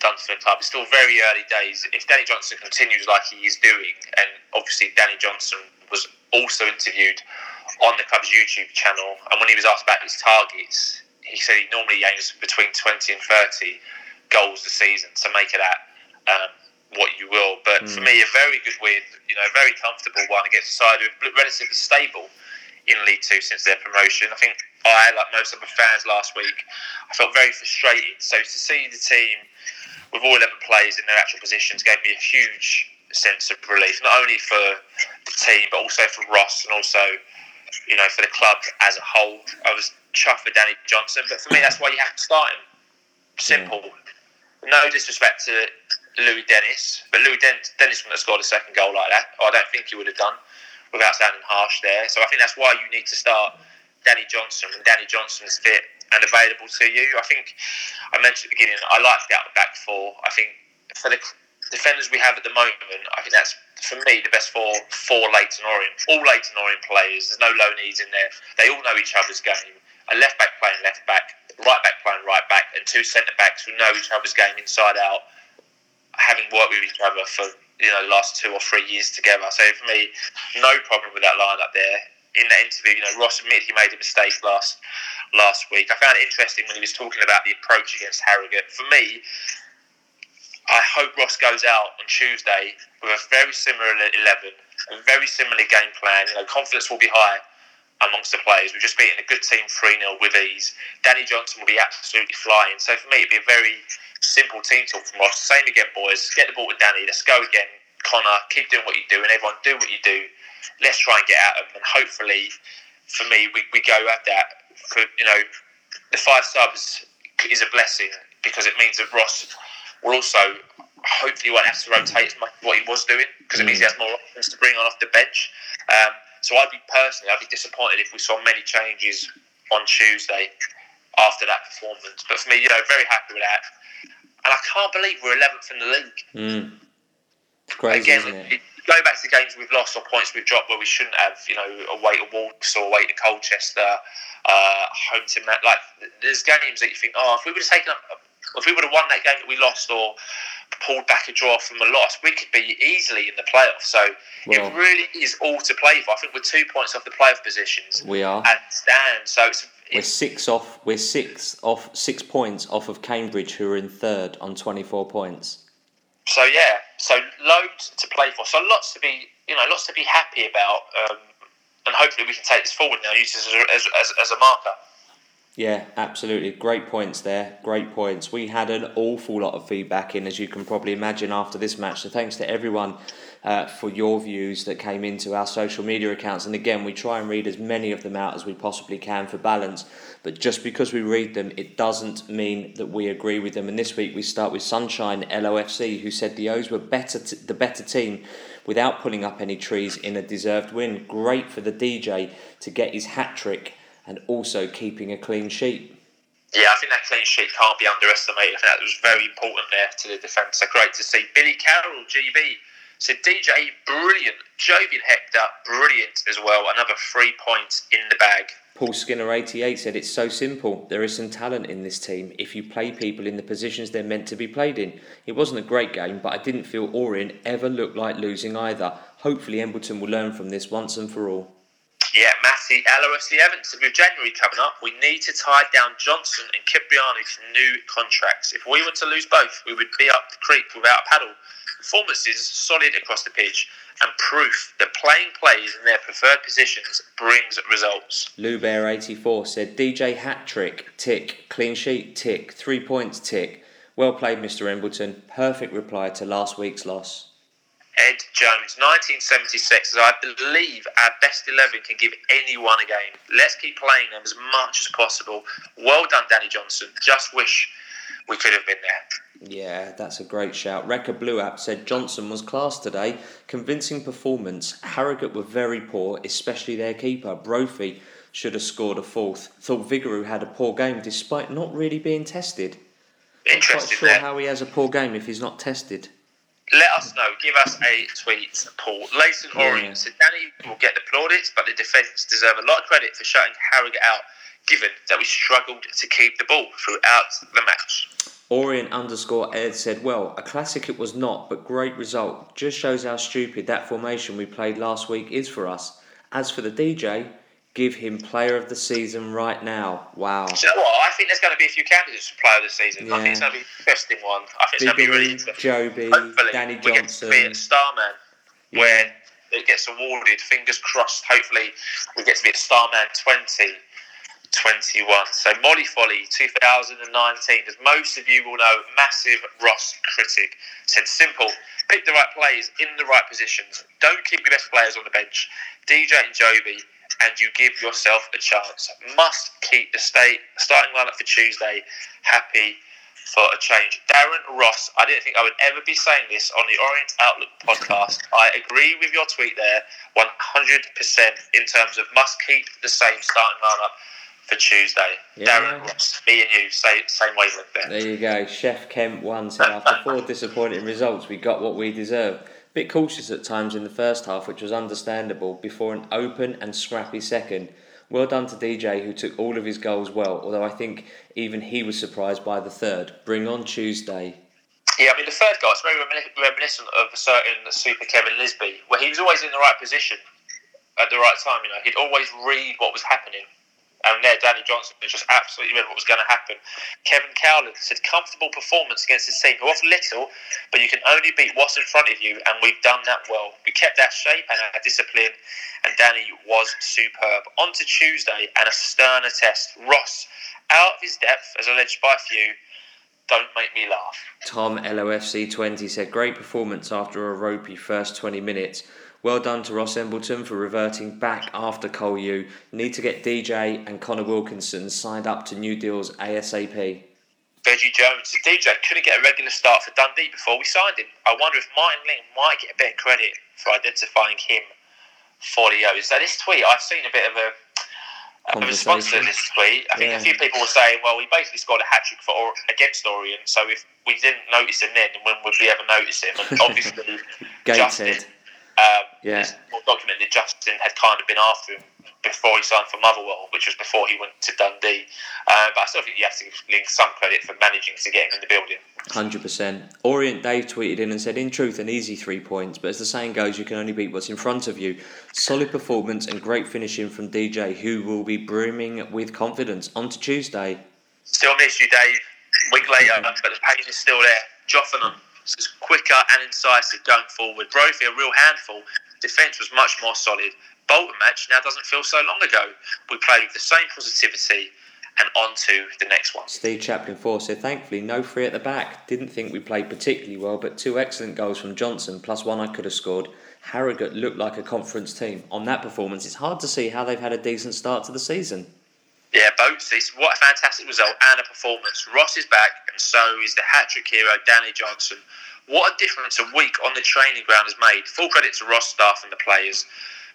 done for the club. It's still very early days. If Danny Johnson continues like he is doing, and obviously Danny Johnson was also interviewed on the club's YouTube channel, and when he was asked about his targets, he said he normally aims between twenty and thirty goals a season. So make it that. Um, what you will, but mm. for me, a very good win, you know, a very comfortable one against a side who have looked relatively stable in League Two since their promotion. I think I, like most of the fans last week, I felt very frustrated. So to see the team with all eleven players in their actual positions gave me a huge sense of relief, not only for the team but also for Ross and also, you know, for the club as a whole. I was chuffed for Danny Johnson, but for me, that's why you have to start him. Simple. Yeah. No disrespect to Louis Dennis, but Louis Den- Dennis wouldn't have scored a second goal like that. I don't think he would have done without sounding harsh there. So I think that's why you need to start Danny Johnson when Danny Johnson is fit and available to you. I think I mentioned at the beginning, I like the out-back four. I think for the defenders we have at the moment, I think that's, for me, the best four, four Leyton Orient. All Leyton Orient players, there's no loanees in there. They all know each other's game. A left-back playing left-back, right-back playing right-back, and two centre-backs who know each other's game inside out, having worked with each other for, you know, the last two or three years together. So for me, no problem with that line up there. In that interview, you know, Ross admitted he made a mistake last last week. I found it interesting when he was talking about the approach against Harrogate. For me, I hope Ross goes out on Tuesday with a very similar eleven, a very similar game plan. You know, confidence will be high amongst the players. We've just beaten a good team three nil with ease. Danny Johnson will be absolutely flying. So for me, it'd be a very simple team talk from Ross. Same again, boys. Get the ball to Danny. Let's go again. Connor, keep doing what you do, and everyone do what you do. Let's try and get at them. And hopefully, for me, we, we go at that. For, you know, the five subs is a blessing because it means that Ross will also hopefully won't have to rotate as much as what he was doing because it means he has more options to bring on off the bench. Um, so I'd be personally, I'd be disappointed if we saw many changes on Tuesday after that performance. But for me, you know, very happy with that. And I can't believe we're eleventh in the league. Mm. Crazy, Again, isn't it? Go back to the games we've lost or points we've dropped where we shouldn't have, you know, away to Wolves or away to Colchester, uh, home to... Matt. Like, there's games that you think, oh, if we would have taken up... If we would have won that game that we lost or pulled back a draw from a loss, we could be easily in the playoffs. So well, it really is all to play for. I think we're two points off the playoff positions. We are. And stand. So it's... We're six off. We're six off. Six points off of Cambridge, who are in third on twenty-four points. So yeah, so loads to play for. So lots to be, you know, lots to be happy about, um, and hopefully we can take this forward now, use this as a, as, as a marker. Yeah, absolutely. Great points there. Great points. We had an awful lot of feedback in, as you can probably imagine, after this match. So thanks to everyone uh, for your views that came into our social media accounts. And again, we try and read as many of them out as we possibly can for balance. But just because we read them, it doesn't mean that we agree with them. And this week we start with Sunshine L O F C, who said the O's were better t- the better team without pulling up any trees in a deserved win. Great for the D J to get his hat-trick and also keeping a clean sheet. Yeah, I think that clean sheet can't be underestimated. I think that was very important there to the defence. So great to see. Billy Carroll, G B, said D J, brilliant. Jovian Hector, brilliant as well. Another three points in the bag. Paul Skinner, eighty-eight, said it's so simple. There is some talent in this team if you play people in the positions they're meant to be played in. It wasn't a great game, but I didn't feel Orient ever looked like losing either. Hopefully Embleton will learn from this once and for all. Yeah, Matty L O S C Evans, with January coming up, we need to tie down Johnson and Kyprianou to new contracts. If we were to lose both, we would be up the creek without a paddle. Performances solid across the pitch, and proof that playing plays in their preferred positions brings results. Lubear eighty-four said, D J hat-trick, tick, clean sheet, tick, three points, tick. Well played, Mister Embleton. Perfect reply to last week's loss. Ed Jones, nineteen seventy-six, as I believe our best eleven can give anyone a game. Let's keep playing them as much as possible. Well done, Danny Johnson. Just wish we could have been there. Yeah, that's a great shout. Rekha Blue App said Johnson was class today. Convincing performance. Harrogate were very poor, especially their keeper. Brophy should have scored a fourth. Thought Vigouroux had a poor game despite not really being tested. Interesting. I'm not sure there. How he has a poor game if he's not tested. Let us know. Give us a tweet, Paul. Leighton Orient said Danny will get the plaudits, but the defence deserve a lot of credit for shutting Harrogate out, given that we struggled to keep the ball throughout the match. Orient underscore Ed said, well, a classic it was not, but great result. Just shows how stupid that formation we played last week is for us. As for the D J, give him player of the season right now. Wow. Do you know what? I think there's going to be a few candidates for player of the season. Yeah. I think it's going to be an interesting one. I think it's Big going to be really interesting. Joby, hopefully, Danny Johnson. We're going to be at Starman, yeah, where it gets awarded. Fingers crossed. Hopefully, we get to be at Starman twenty twenty-one. So, Molly Folly, two thousand nineteen, as most of you will know, massive Ross critic, said simple. Pick the right players in the right positions. Don't keep your best players on the bench. D J and Joby, and you give yourself a chance. Must keep the state starting lineup for Tuesday. Happy for a change. Darren Ross, I didn't think I would ever be saying this on the Orient Outlook podcast. I agree with your tweet there, one hundred percent, in terms of must keep the same starting lineup for Tuesday. Yeah. Darren Ross, me and you, same, same wavelength there. There you go. Chef Kemp one said, after four disappointing results, we got what we deserve. Bit cautious at times in the first half, which was understandable, before an open and scrappy second. Well done to D J, who took all of his goals well, although I think even he was surprised by the third. Bring on Tuesday. Yeah, I mean, the third goal, it's very reminiscent of a certain Super Kevin Lisby, where he was always in the right position at the right time, you know. He'd always read what was happening. And there, Danny Johnson just absolutely read what was going to happen. Kevin Cowland said, comfortable performance against this team who offer little, but you can only beat what's in front of you, and we've done that well. We kept our shape and our discipline, and Danny was superb. On to Tuesday, and a sterner test. Ross, out of his depth, as alleged by few. Don't make me laugh. Tom L O F C twenty said, great performance after a ropey first twenty minutes. Well done to Ross Embleton for reverting back after Cole U. Need to get D J and Connor Wilkinson signed up to new deals ASAP. Veggie Jones, D J couldn't get a regular start for Dundee before we signed him. I wonder if Martin Ling might get a bit of credit for identifying him for the O's. So this tweet, I've seen a bit of a... A response to this tweet, I think yeah. a few people were saying, well, we basically scored a hat-trick for or, against Orient, so if we didn't notice him then, when would we ever notice him? And obviously, Justin, um, yeah. it's well documented Justin had kind of been after him before he signed for Motherwell, which was before he went to Dundee. Uh, but I still think you have to give Ling some credit for managing to get him in the building. one hundred percent. Orient Dave tweeted in and said, in truth, an easy three points, but as the saying goes, you can only beat what's in front of you. Solid performance and great finishing from D J, who will be brimming with confidence. On to Tuesday. Still miss you, Dave. A week later, but the pain is still there. Joffinham is quicker and incisive going forward. Brophy, a real handful. Defence was much more solid. Bolton match now doesn't feel so long ago. We played with the same positivity and on to the next one. Steve Chaplin four said, thankfully, no free at the back. Didn't think we played particularly well, but two excellent goals from Johnson, plus one I could have scored. Harrogate looked like a conference team. On that performance, it's hard to see how they've had a decent start to the season. Yeah, both. What a fantastic result and a performance. Ross is back, and so is the hat-trick hero, Danny Johnson. What a difference a week on the training ground has made. Full credit to Ross' staff and the players.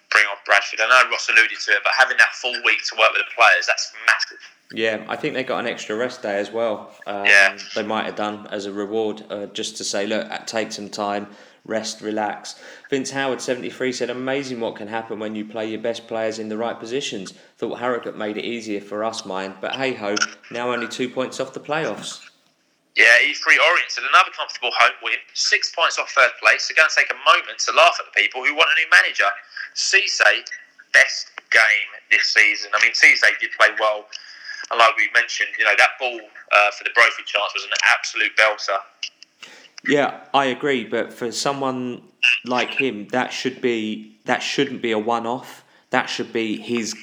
Bring on Bradford. I know Ross alluded to it, but having that full week to work with the players, that's massive. Yeah, I think they got an extra rest day as well. Um, yeah. They might have done as a reward, uh, just to say, look, take some time, rest, relax. Vince Howard, seventy-three, said, amazing what can happen when you play your best players in the right positions. Thought Harrogate made it easier for us, mind, but hey-ho, now only two points off the playoffs. Yeah, E three Orient had another comfortable home win, six points off third place. They're going to take a moment to laugh at the people who want a new manager. Cissé, best game this season. I mean, Cissé did play well, and like we mentioned, you know, that ball uh, for the Brophy chance was an absolute belter. Yeah, I agree, but for someone like him, that should be that shouldn't be a one-off. That should be his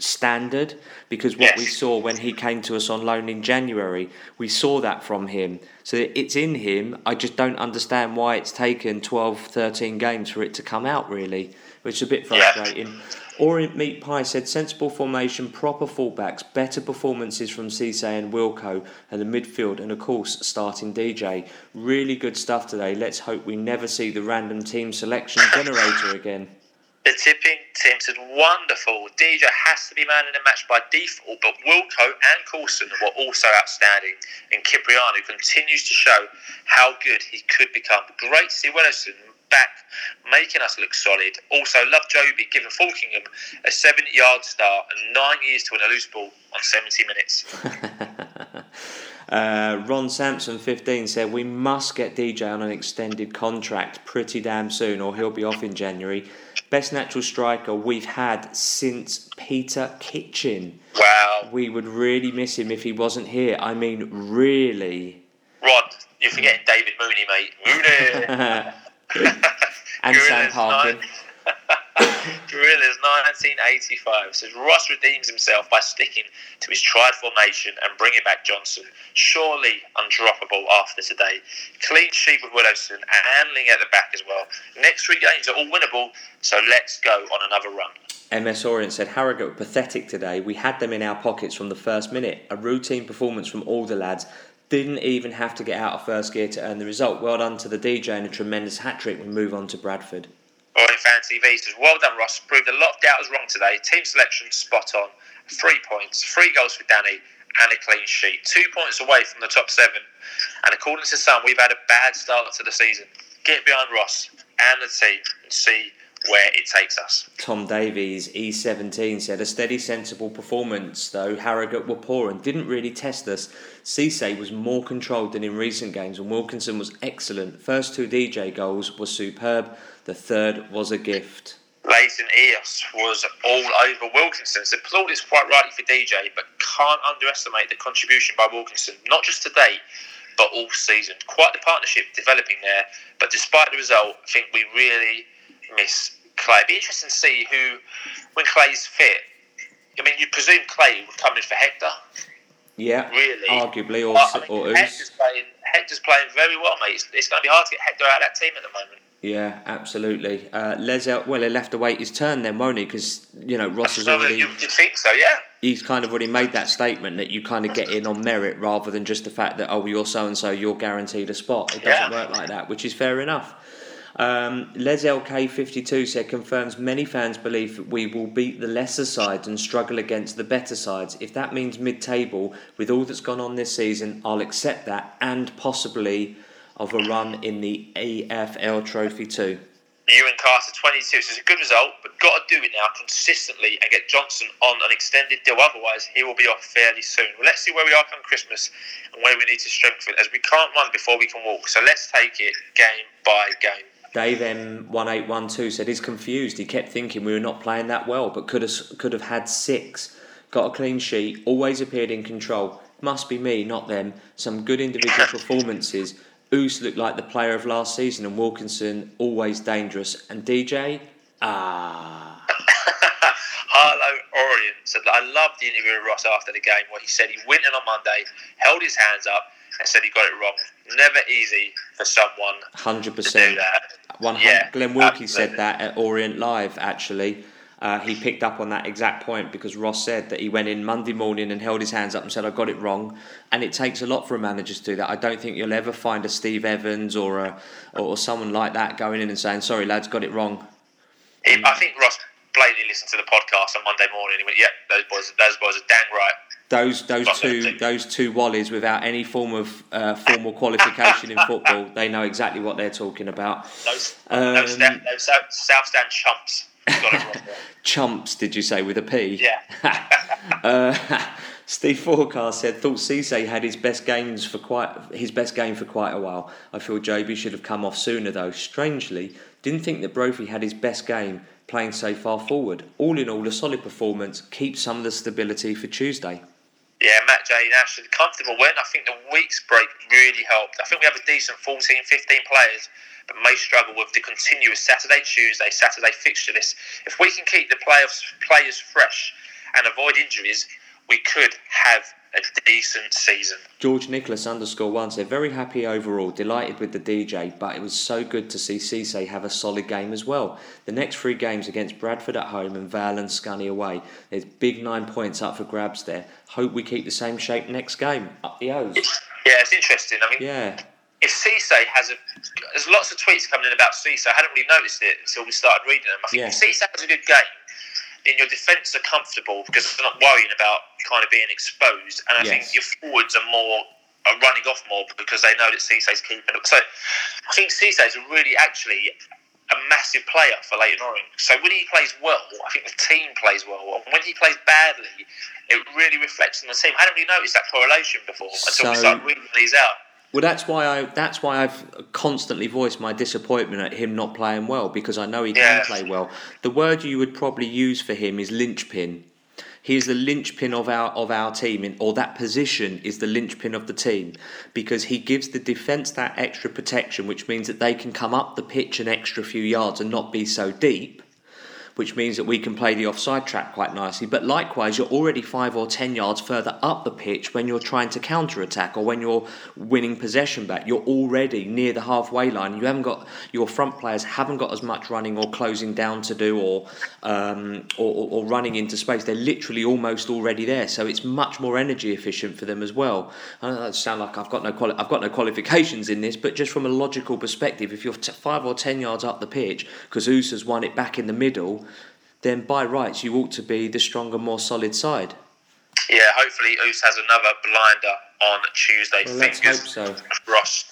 standard, because what yes. we saw when he came to us on loan in January, we saw that from him. So it's in him. I just don't understand why it's taken twelve, thirteen games for it to come out, really, which is a bit frustrating. Yeah. Orient Meat Pie said, sensible formation, proper fullbacks, better performances from Cissé and Wilco, and the midfield, and of course, starting D J. Really good stuff today. Let's hope we never see the random team selection generator again. The tipping team said, wonderful. D J has to be man in the match by default, but Wilco and Coulson were also outstanding. And Kyprianou continues to show how good he could become. Great to see Widdowson back, making us look solid. Also, love Joby giving Falkingham a seven-yard start and nine years to win a loose ball on seventy minutes. Uh, Ron Sampson, fifteen, said, we must get D J on an extended contract pretty damn soon, or he'll be off in January. Best natural striker we've had since Peter Kitchen. Wow. We would really miss him if he wasn't here. I mean, really. Ron, you're forgetting David Mooney, mate. Mooney. And Sam Parkin. Gorillas nineteen eighty-five says, Ross redeems himself by sticking to his tried formation and bringing back Johnson. Surely undroppable after today. Clean sheet with Widdowson and Ling at the back as well. Next three games are all winnable, so let's go on another run. M S Orient said, Harrogate were pathetic today. We had them in our pockets from the first minute. A routine performance from all the lads. Didn't even have to get out of first gear to earn the result. Well done to the D J and a tremendous hat-trick. We move on to Bradford. Orient Fan T V says, well done, Ross. Proved a lot of doubters wrong today. Team selection spot on. Three points, three goals for Danny, and a clean sheet. Two points away from the top seven. And according to some, we've had a bad start to the season. Get behind Ross and the team and see where it takes us. Tom Davies, E seventeen, said, a steady, sensible performance, though Harrogate were poor and didn't really test us. Cissé was more controlled than in recent games, and Wilkinson was excellent. First two D J goals were superb. The third was a gift. Leighton Eos was all over Wilkinson. So applaud is quite rightly for D J, but can't underestimate the contribution by Wilkinson, not just today, but all season. Quite the partnership developing there, but despite the result, I think we really miss Clay. It'd be interesting to see who, when Clay's fit. I mean, you presume Clay would come in for Hector. Yeah, really, arguably, or, I mean, or Hector's, playing, Hector's playing very well, mate. It's, it's going to be hard to get Hector out of that team at the moment. Yeah, absolutely. Uh, Les El- well, he'll have to wait his turn then, won't he? Because, you know, Ross has already... You think so, yeah. He's kind of already made that statement that you kind of get in on merit rather than just the fact that, oh, you're so-and-so, you're guaranteed a spot. It doesn't yeah. work like that, which is fair enough. Um, Les L K fifty-two said, confirms many fans believe that we will beat the lesser sides and struggle against the better sides. If that means mid-table, with all that's gone on this season, I'll accept that and possibly... of a run in the E F L Trophy too. Ewan Carter, twenty-two, so it's a good result, but got to do it now consistently and get Johnson on an extended deal. Otherwise, he will be off fairly soon. Well, let's see where we are come Christmas and where we need to strengthen, as we can't run before we can walk. So let's take it game by game. Dave M one eight one two said he's confused. He kept thinking we were not playing that well, but could have, could have had six. Got a clean sheet, always appeared in control. Must be me, not them. Some good individual performances. Oos looked like the player of last season, and Wilkinson always dangerous. And D J, ah. Harlow Orion said that I loved the interview with Ross after the game where he said he went in on Monday, held his hands up and said he got it wrong. Never easy for someone one hundred percent to do that. one hundred Yeah, Glenn Wilkie absolutely. said that at Orient Live, actually. Uh, he picked up on that exact point because Ross said that he went in Monday morning and held his hands up and said, I got it wrong. And it takes a lot for a manager to do that. I don't think you'll ever find a Steve Evans or a, or someone like that going in and saying, sorry, lads, got it wrong. He, I think Ross blatantly listened to the podcast on Monday morning. He went, yep, yeah, those boys, those boys are dang right. Those those two those two wallies without any form of uh, formal qualification in football, they know exactly what they're talking about. Those, um, those, stand, those South, South Stand chumps. Got it wrong. Chumps, did you say, with a P? Yeah. uh, Steve Forecast said, thought Cissé had his best games for quite his best game for quite a while. I feel J B should have come off sooner though. Strangely, didn't think that Brophy had his best game playing so far forward. All in all, a solid performance. Keep some of the stability for Tuesday. Yeah, Matt J. Nash is a comfortable win. I think the week's break really helped. I think we have a decent fourteen, fifteen players, but may struggle with the continuous Saturday, Tuesday, Saturday fixture list. If we can keep the playoffs players fresh and avoid injuries, we could have a decent season. George Nicholas underscore one said, very happy overall, delighted with the D J, but it was so good to see Cissé have a solid game as well. The next three games against Bradford at home and Vale and Scunny away. There's big nine points up for grabs there. Hope we keep the same shape next game. Up the O's. Yeah, it's interesting. I mean, yeah. If Cissé has a... There's lots of tweets coming in about Cissé. I hadn't really noticed it until we started reading them. I think yeah. if Cissé has a good game, then your defence are comfortable because they're not worrying about kind of being exposed. And I yes. think your forwards are more are running off more because they know that Cissé's keeping it. So I think Cissé's really actually a massive player for Leighton Orient. So when he plays well, I think the team plays well. And when he plays badly, it really reflects on the team. I hadn't really noticed that correlation before until so... we started reading these out. Well, that's why I that's why I've constantly voiced my disappointment at him not playing well, because I know he yeah. can play well. The word you would probably use for him is linchpin. He is the linchpin of our of our team, or that position is the linchpin of the team, because he gives the defence that extra protection, which means that they can come up the pitch an extra few yards and not be so deep, which means that we can play the offside trap quite nicely. But likewise, you're already five or ten yards further up the pitch when you're trying to counter-attack or when you're winning possession back. You're already near the halfway line. You haven't got your front players haven't got as much running or closing down to do or um, or, or running into space. They're literally almost already there, so it's much more energy efficient for them as well. I know that sounds like I've got no quali- I've got no qualifications in this, but just from a logical perspective, if you're t- five or ten yards up the pitch, Kazuz has won it back in the middle, then by rights you ought to be the stronger, more solid side. Yeah, hopefully Oos has another blinder on Tuesday. Well, fingers let's hope so. Crossed.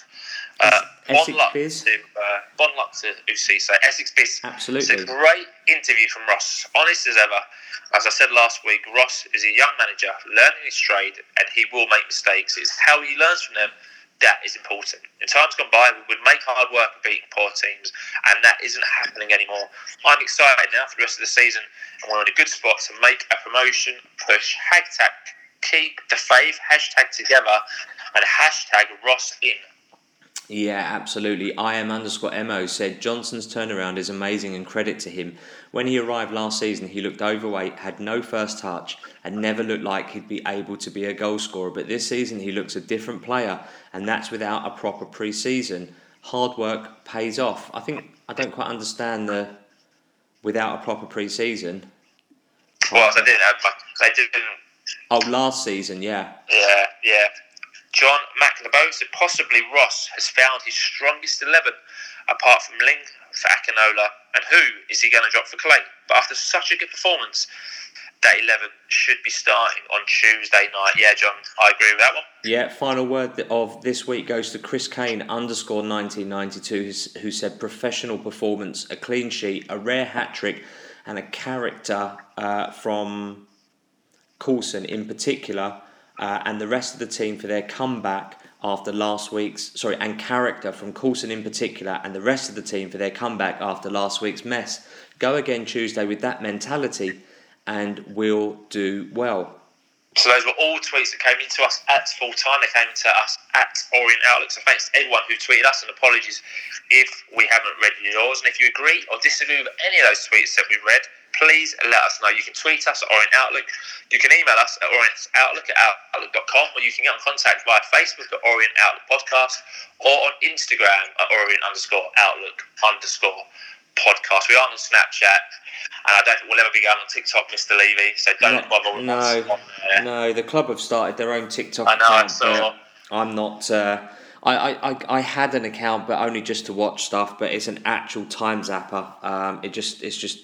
Uh, Essex luck Biz. To, uh, bon luck to Oos Cissé. Essex Biz. Absolutely. It's a great interview from Ross. Honest as ever. As I said last week, Ross is a young manager learning his trade and he will make mistakes. It's how he learns from them that is important. In times gone by, we would make hard work of beating poor teams, and that isn't happening anymore. I'm excited now for the rest of the season, and we're in a good spot to make a promotion push. Hashtag keep the faith, hashtag together, and hashtag Ross in. Yeah, absolutely. I am underscore M O said Johnson's turnaround is amazing and credit to him. When he arrived last season, he looked overweight, had no first touch, and never looked like he'd be able to be a goal scorer. But this season, he looks a different player, and that's without a proper pre-season. Hard work pays off. I think I don't quite understand the without a proper pre-season. Well, they didn't have much. They didn't. Oh, last season, yeah. Yeah, yeah. John McNabo said possibly Ross has found his strongest eleven apart from Ling for Akinola, and who is he going to drop for Clay? But after such a good performance, that eleven should be starting on Tuesday night. Yeah, John, I agree with that one. Yeah, final word of this week goes to Chris Kane underscore nineteen ninety-two, who said professional performance, a clean sheet, a rare hat trick, and a character uh, from Coulson in particular. Uh, and the rest of the team for their comeback after last week's... Sorry, and character from Coulson in particular and the rest of the team for their comeback after last week's mess. Go again Tuesday with that mentality and we'll do well. So those were all tweets that came into us at full time. They came into us at Orient Outlook. So thanks to everyone who tweeted us, and apologies if we haven't read yours. And if you agree or disagree with any of those tweets that we've read, please let us know. You can tweet us at Orient Outlook. You can email us at orient outlook at outlook dot com, or you can get in contact via Facebook at Orient Outlook Podcast, or on Instagram at Orient underscore Outlook underscore podcast. We aren't on Snapchat, and I don't think we'll ever be going on TikTok, Mister Levy, so don't no, bother with no, us on there. No, the club have started their own TikTok I know, account. I saw. I'm not... Uh, I, I, I had an account, but only just to watch stuff, but it's an actual time zapper. Um, it just It's just...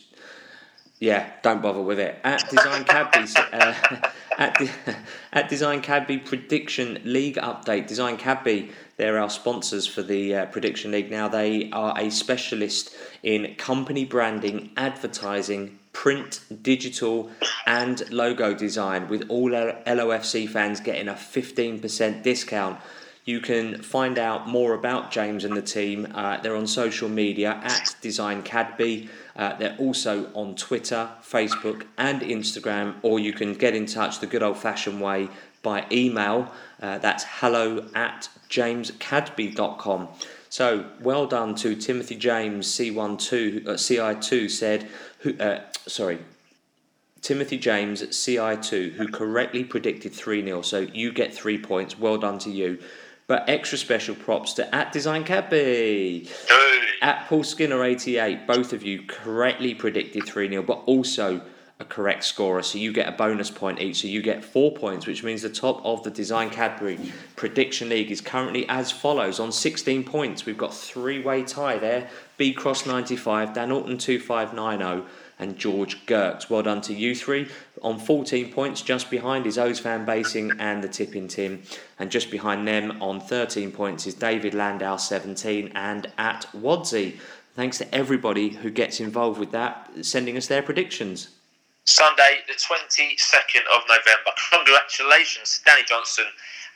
Yeah, don't bother with it. At Design Cadby, uh, at, De- at Design Cadby Prediction League update. Design Cadby, they're our sponsors for the uh, Prediction League. Now they are a specialist in company branding, advertising, print, digital, and logo design. With all L O F C fans getting a fifteen percent discount. You can find out more about James and the team. Uh, they're on social media at Design Cadby. Uh, they're also on Twitter, Facebook, and Instagram. Or you can get in touch the good old-fashioned way by email. Uh, that's hello at james cadby dot com. So well done to Timothy James, C one two, uh, C I two said. Who, uh, sorry. Timothy James, C I two, who correctly predicted three nil. So you get three points. Well done to you. But extra special props to at Design Cadby, hey. At Paul Skinner eighty-eight. Both of you correctly predicted three nil, but also a correct scorer. So you get a bonus point each. So you get four points, which means the top of the Design Cadby Prediction League is currently as follows. On sixteen points, we've got three-way tie there. B Cross ninety-five, Dan Alton two five nine oh, and George Gertz. Well done to you three. On fourteen points, just behind is O's Fan Basing and the Tipping Tim. And just behind them on thirteen points is David Landau, seventeen, and at Wadsey. Thanks to everybody who gets involved with that, sending us their predictions. Sunday, the twenty-second of November. Congratulations to Danny Johnson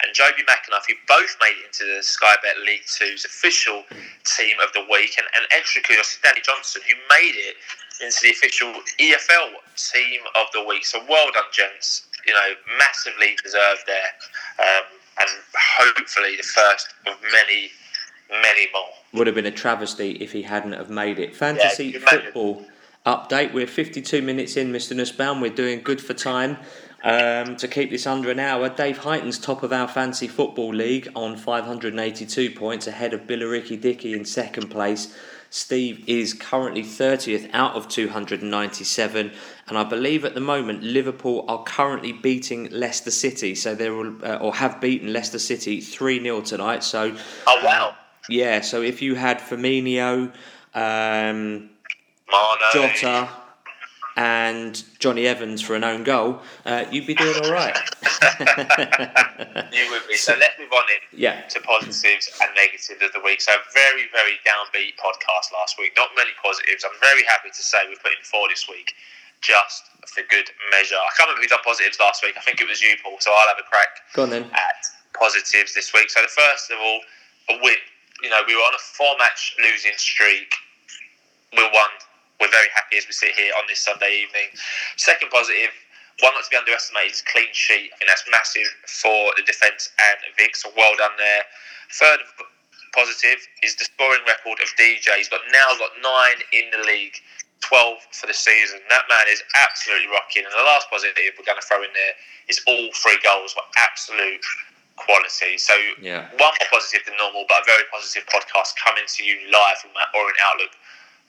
and Joby McAnuff, who both made it into the Sky Bet League two's official team of the week. And an extra kudos to Danny Johnson, who made it into the official E F L team of the week. So well done, gents. You know, massively deserved there. Um, and hopefully the first of many, many more. Would have been a travesty if he hadn't have made it. Fantasy yeah, football update. We're fifty-two minutes in, Mister Nussbaum. We're doing good for time. Um, to keep this under an hour, Dave Highton's top of our Fancy Football League on five hundred eighty-two points, ahead of Billericay Dickey in second place. Steve is currently thirtieth out of two hundred ninety-seven, and I believe at the moment Liverpool are currently beating Leicester City, so they will, uh, or have beaten Leicester City three nil tonight. So, oh wow! Uh, yeah, so if you had Firmino, um, Jota, and Johnny Evans for an own goal, uh, you'd be doing all right. You would be. So let's move on in yeah. to positives and negatives of the week. So very, very downbeat podcast last week. Not many positives. I'm very happy to say we're putting four this week, just for good measure. I can't remember who done positives last week. I think it was you, Paul. So I'll have a crack Go on, then. At positives this week. So the first of all, a win. You know, we were on a four-match losing streak. We won. We're very happy as we sit here on this Sunday evening. Second positive, one not to be underestimated, is clean sheet. I think that's massive for the defence and Vic, so well done there. Third positive is the scoring record of D J. He's got now got nine in the league, twelve for the season. That man is absolutely rocking. And the last positive we're going to throw in there is all three goals were absolute quality. So yeah. one more positive than normal, but a very positive podcast coming to you live from Orient Outlook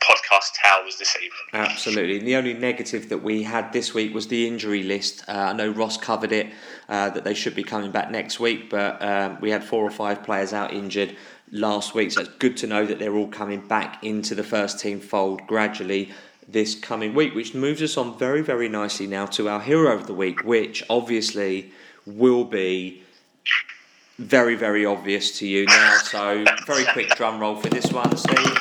Podcast towers this evening. Absolutely. And the only negative that we had this week was the injury list. Uh, I know Ross covered it, uh, that they should be coming back next week, but um, we had four or five players out injured last week, so it's good to know that they're all coming back into the first team fold gradually this coming week, which moves us on very, very nicely now to our hero of the week, which obviously will be very, very obvious to you now. So very quick drum roll for this one, Steve.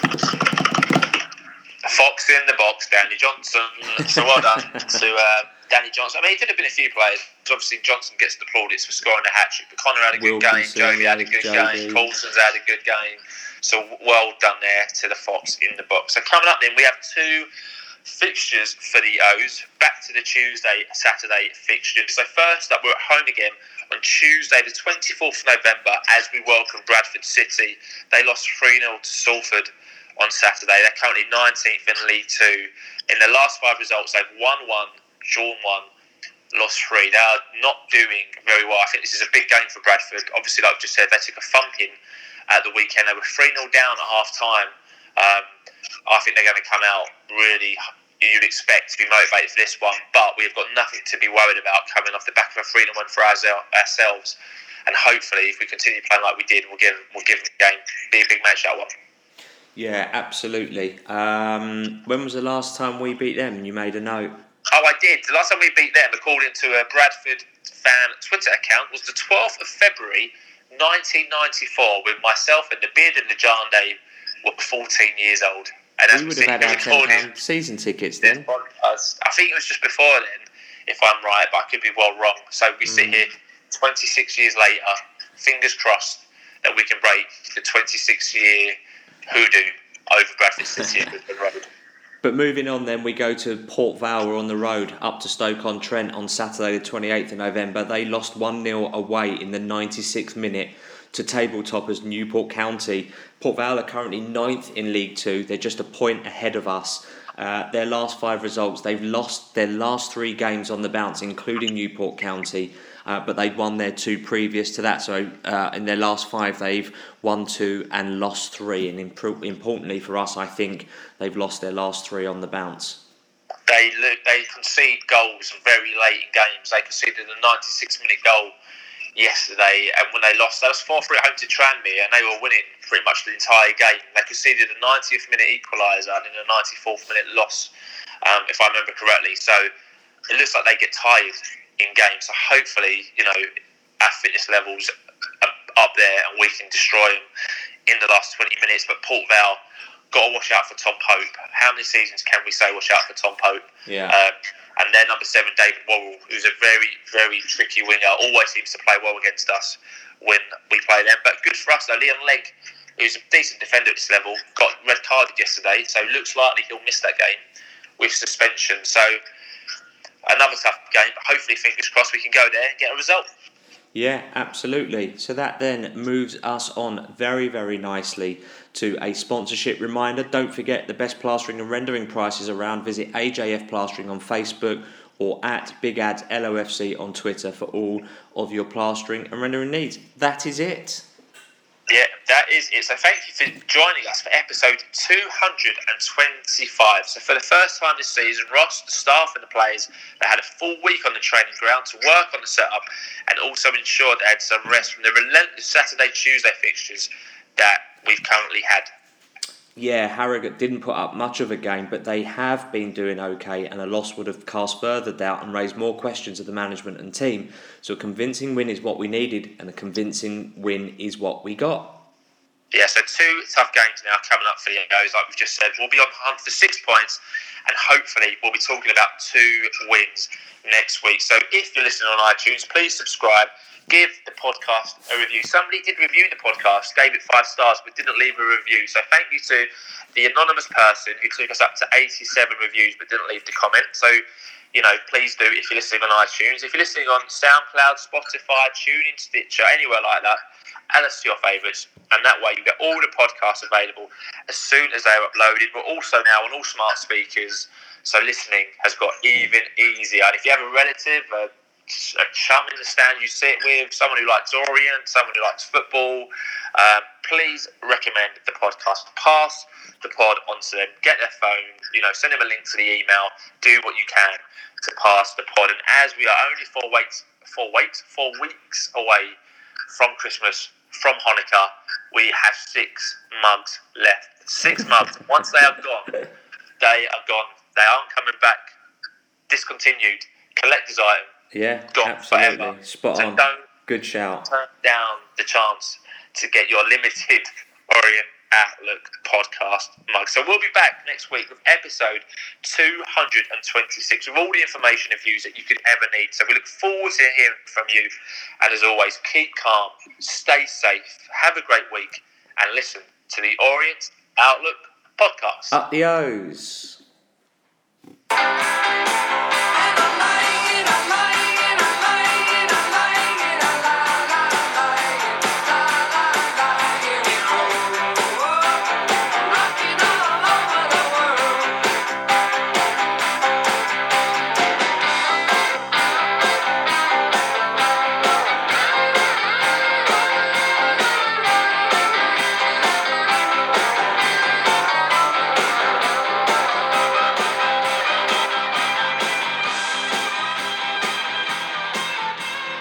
Fox in the box, Danny Johnson. So well done to uh, Danny Johnson. I mean, it could have been a few players. Obviously, Johnson gets the plaudits for scoring the hat-trick. But Connor had a good Wilkinson, game. Joby had a good Joby. game. Coulson's had a good game. So well done there to the Fox in the box. So coming up then, we have two Fixtures for the O's, back to the Tuesday, Saturday fixtures. So first up, we're at home again on Tuesday the twenty-fourth of November as we welcome Bradford City. They lost three nil to Salford on Saturday. They're currently nineteenth in League Two. In the last five results, they've won one, drawn one, lost three. They are not doing very well. I think this is a big game for Bradford. Obviously, like I've just said, they took a thumping at the weekend. They were three nil down at half-time. Um, I think they're going to come out really, you'd expect to be motivated for this one, but we've got nothing to be worried about coming off the back of a three nil win for ourselves. And hopefully, if we continue playing like we did, we'll give we'll give them the game. Be a big match, that one. Yeah, absolutely. Um, when was the last time we beat them? You made a note. Oh, I did. The last time we beat them, according to a Bradford fan Twitter account, was the twelfth of February, nineteen ninety-four, with myself and the Beard and the Jande were fourteen years old. And as we would have had our ten pound season tickets then. I think it was just before then, if I'm right, but I could be well wrong. So we mm. sit here twenty-six years later, fingers crossed that we can break the twenty-six year hoodoo over Bradford City and Brisbane Road. But moving on then, we go to Port Vale. We're on the road up to Stoke-on-Trent on Saturday the twenty-eighth of November. They lost one nil away in the ninety-sixth minute to tabletoppers Newport County. Port Vale are currently ninth in League Two. They're just a point ahead of us. Uh, their last five results, they've lost their last three games on the bounce, including Newport County, uh, but they've won their two previous to that. So uh, in their last five, they've won two and lost three. And imp- importantly for us, I think they've lost their last three on the bounce. They look, they concede goals very late in games. They conceded a ninety-six minute goal yesterday, and when they lost, that was four three at home to Tranmere, and they were winning pretty much the entire game. They conceded a ninetieth minute equaliser and then a ninety-fourth minute loss, um, if I remember correctly. So it looks like they get tired in games. So hopefully, you know, our fitness levels are up there and we can destroy them in the last twenty minutes. But Port Vale, got to watch out for Tom Pope. How many seasons can we say watch out for Tom Pope? Yeah. Um, And then number seven, David Worrell, who's a very, very tricky winger. Always seems to play well against us when we play them. But good for us, though. Liam Legg, who's a decent defender at this level, got red-carded yesterday. So looks likely he'll miss that game with suspension. So another tough game. But hopefully, fingers crossed, we can go there and get a result. Yeah, absolutely. So that then moves us on very, very nicely to a sponsorship reminder. Don't forget the best plastering and rendering prices around. Visit A J F Plastering on Facebook or at Big Ads L O F C on Twitter for all of your plastering and rendering needs. That is it. Yeah, that is it. So thank you for joining us for episode two hundred twenty-five. So for the first time this season, Ross, the staff and the players, they had a full week on the training ground to work on the setup and also ensure they had some rest from the relentless Saturday-Tuesday fixtures that we've currently had. Yeah, Harrogate didn't put up much of a game, but they have been doing okay, and a loss would have cast further doubt and raised more questions of the management and team. So a convincing win is what we needed, and a convincing win is what we got. Yeah, so two tough games now coming up for the O's, like we've just said. We'll be on the hunt for six points, and hopefully we'll be talking about two wins next week. So if you're listening on iTunes, please subscribe. Give the podcast a review. Somebody did review the podcast, gave it five stars, but didn't leave a review. So thank you to the anonymous person who took us up to eighty-seven reviews but didn't leave the comment. So, you know, please do if you're listening on iTunes. If you're listening on SoundCloud, Spotify, TuneIn, Stitcher, anywhere like that, add us to your favourites. And that way you get all the podcasts available as soon as they're uploaded. We're also now on all smart speakers, so listening has got even easier. And if you have a relative, a a chum in the stand you sit with, someone who likes Orient, someone who likes football, um, please recommend the podcast. Pass the pod onto them, get their phone, you know, send them a link to the email, do what you can to pass the pod. And as we are only four weeks, four weeks, four weeks away from Christmas, from Hanukkah, we have six mugs left. Six mugs. Once they are gone, they are gone. They aren't coming back. Discontinued. Collector's item. Yeah, gone absolutely. Forever. Spot so on. Don't Good shout. Turn down the chance to get your limited Orient Outlook podcast mug. So we'll be back next week with episode two hundred twenty-six with all the information and views that you could ever need. So we look forward to hearing from you. And as always, keep calm, stay safe, have a great week, and listen to the Orient Outlook podcast. Up the O's.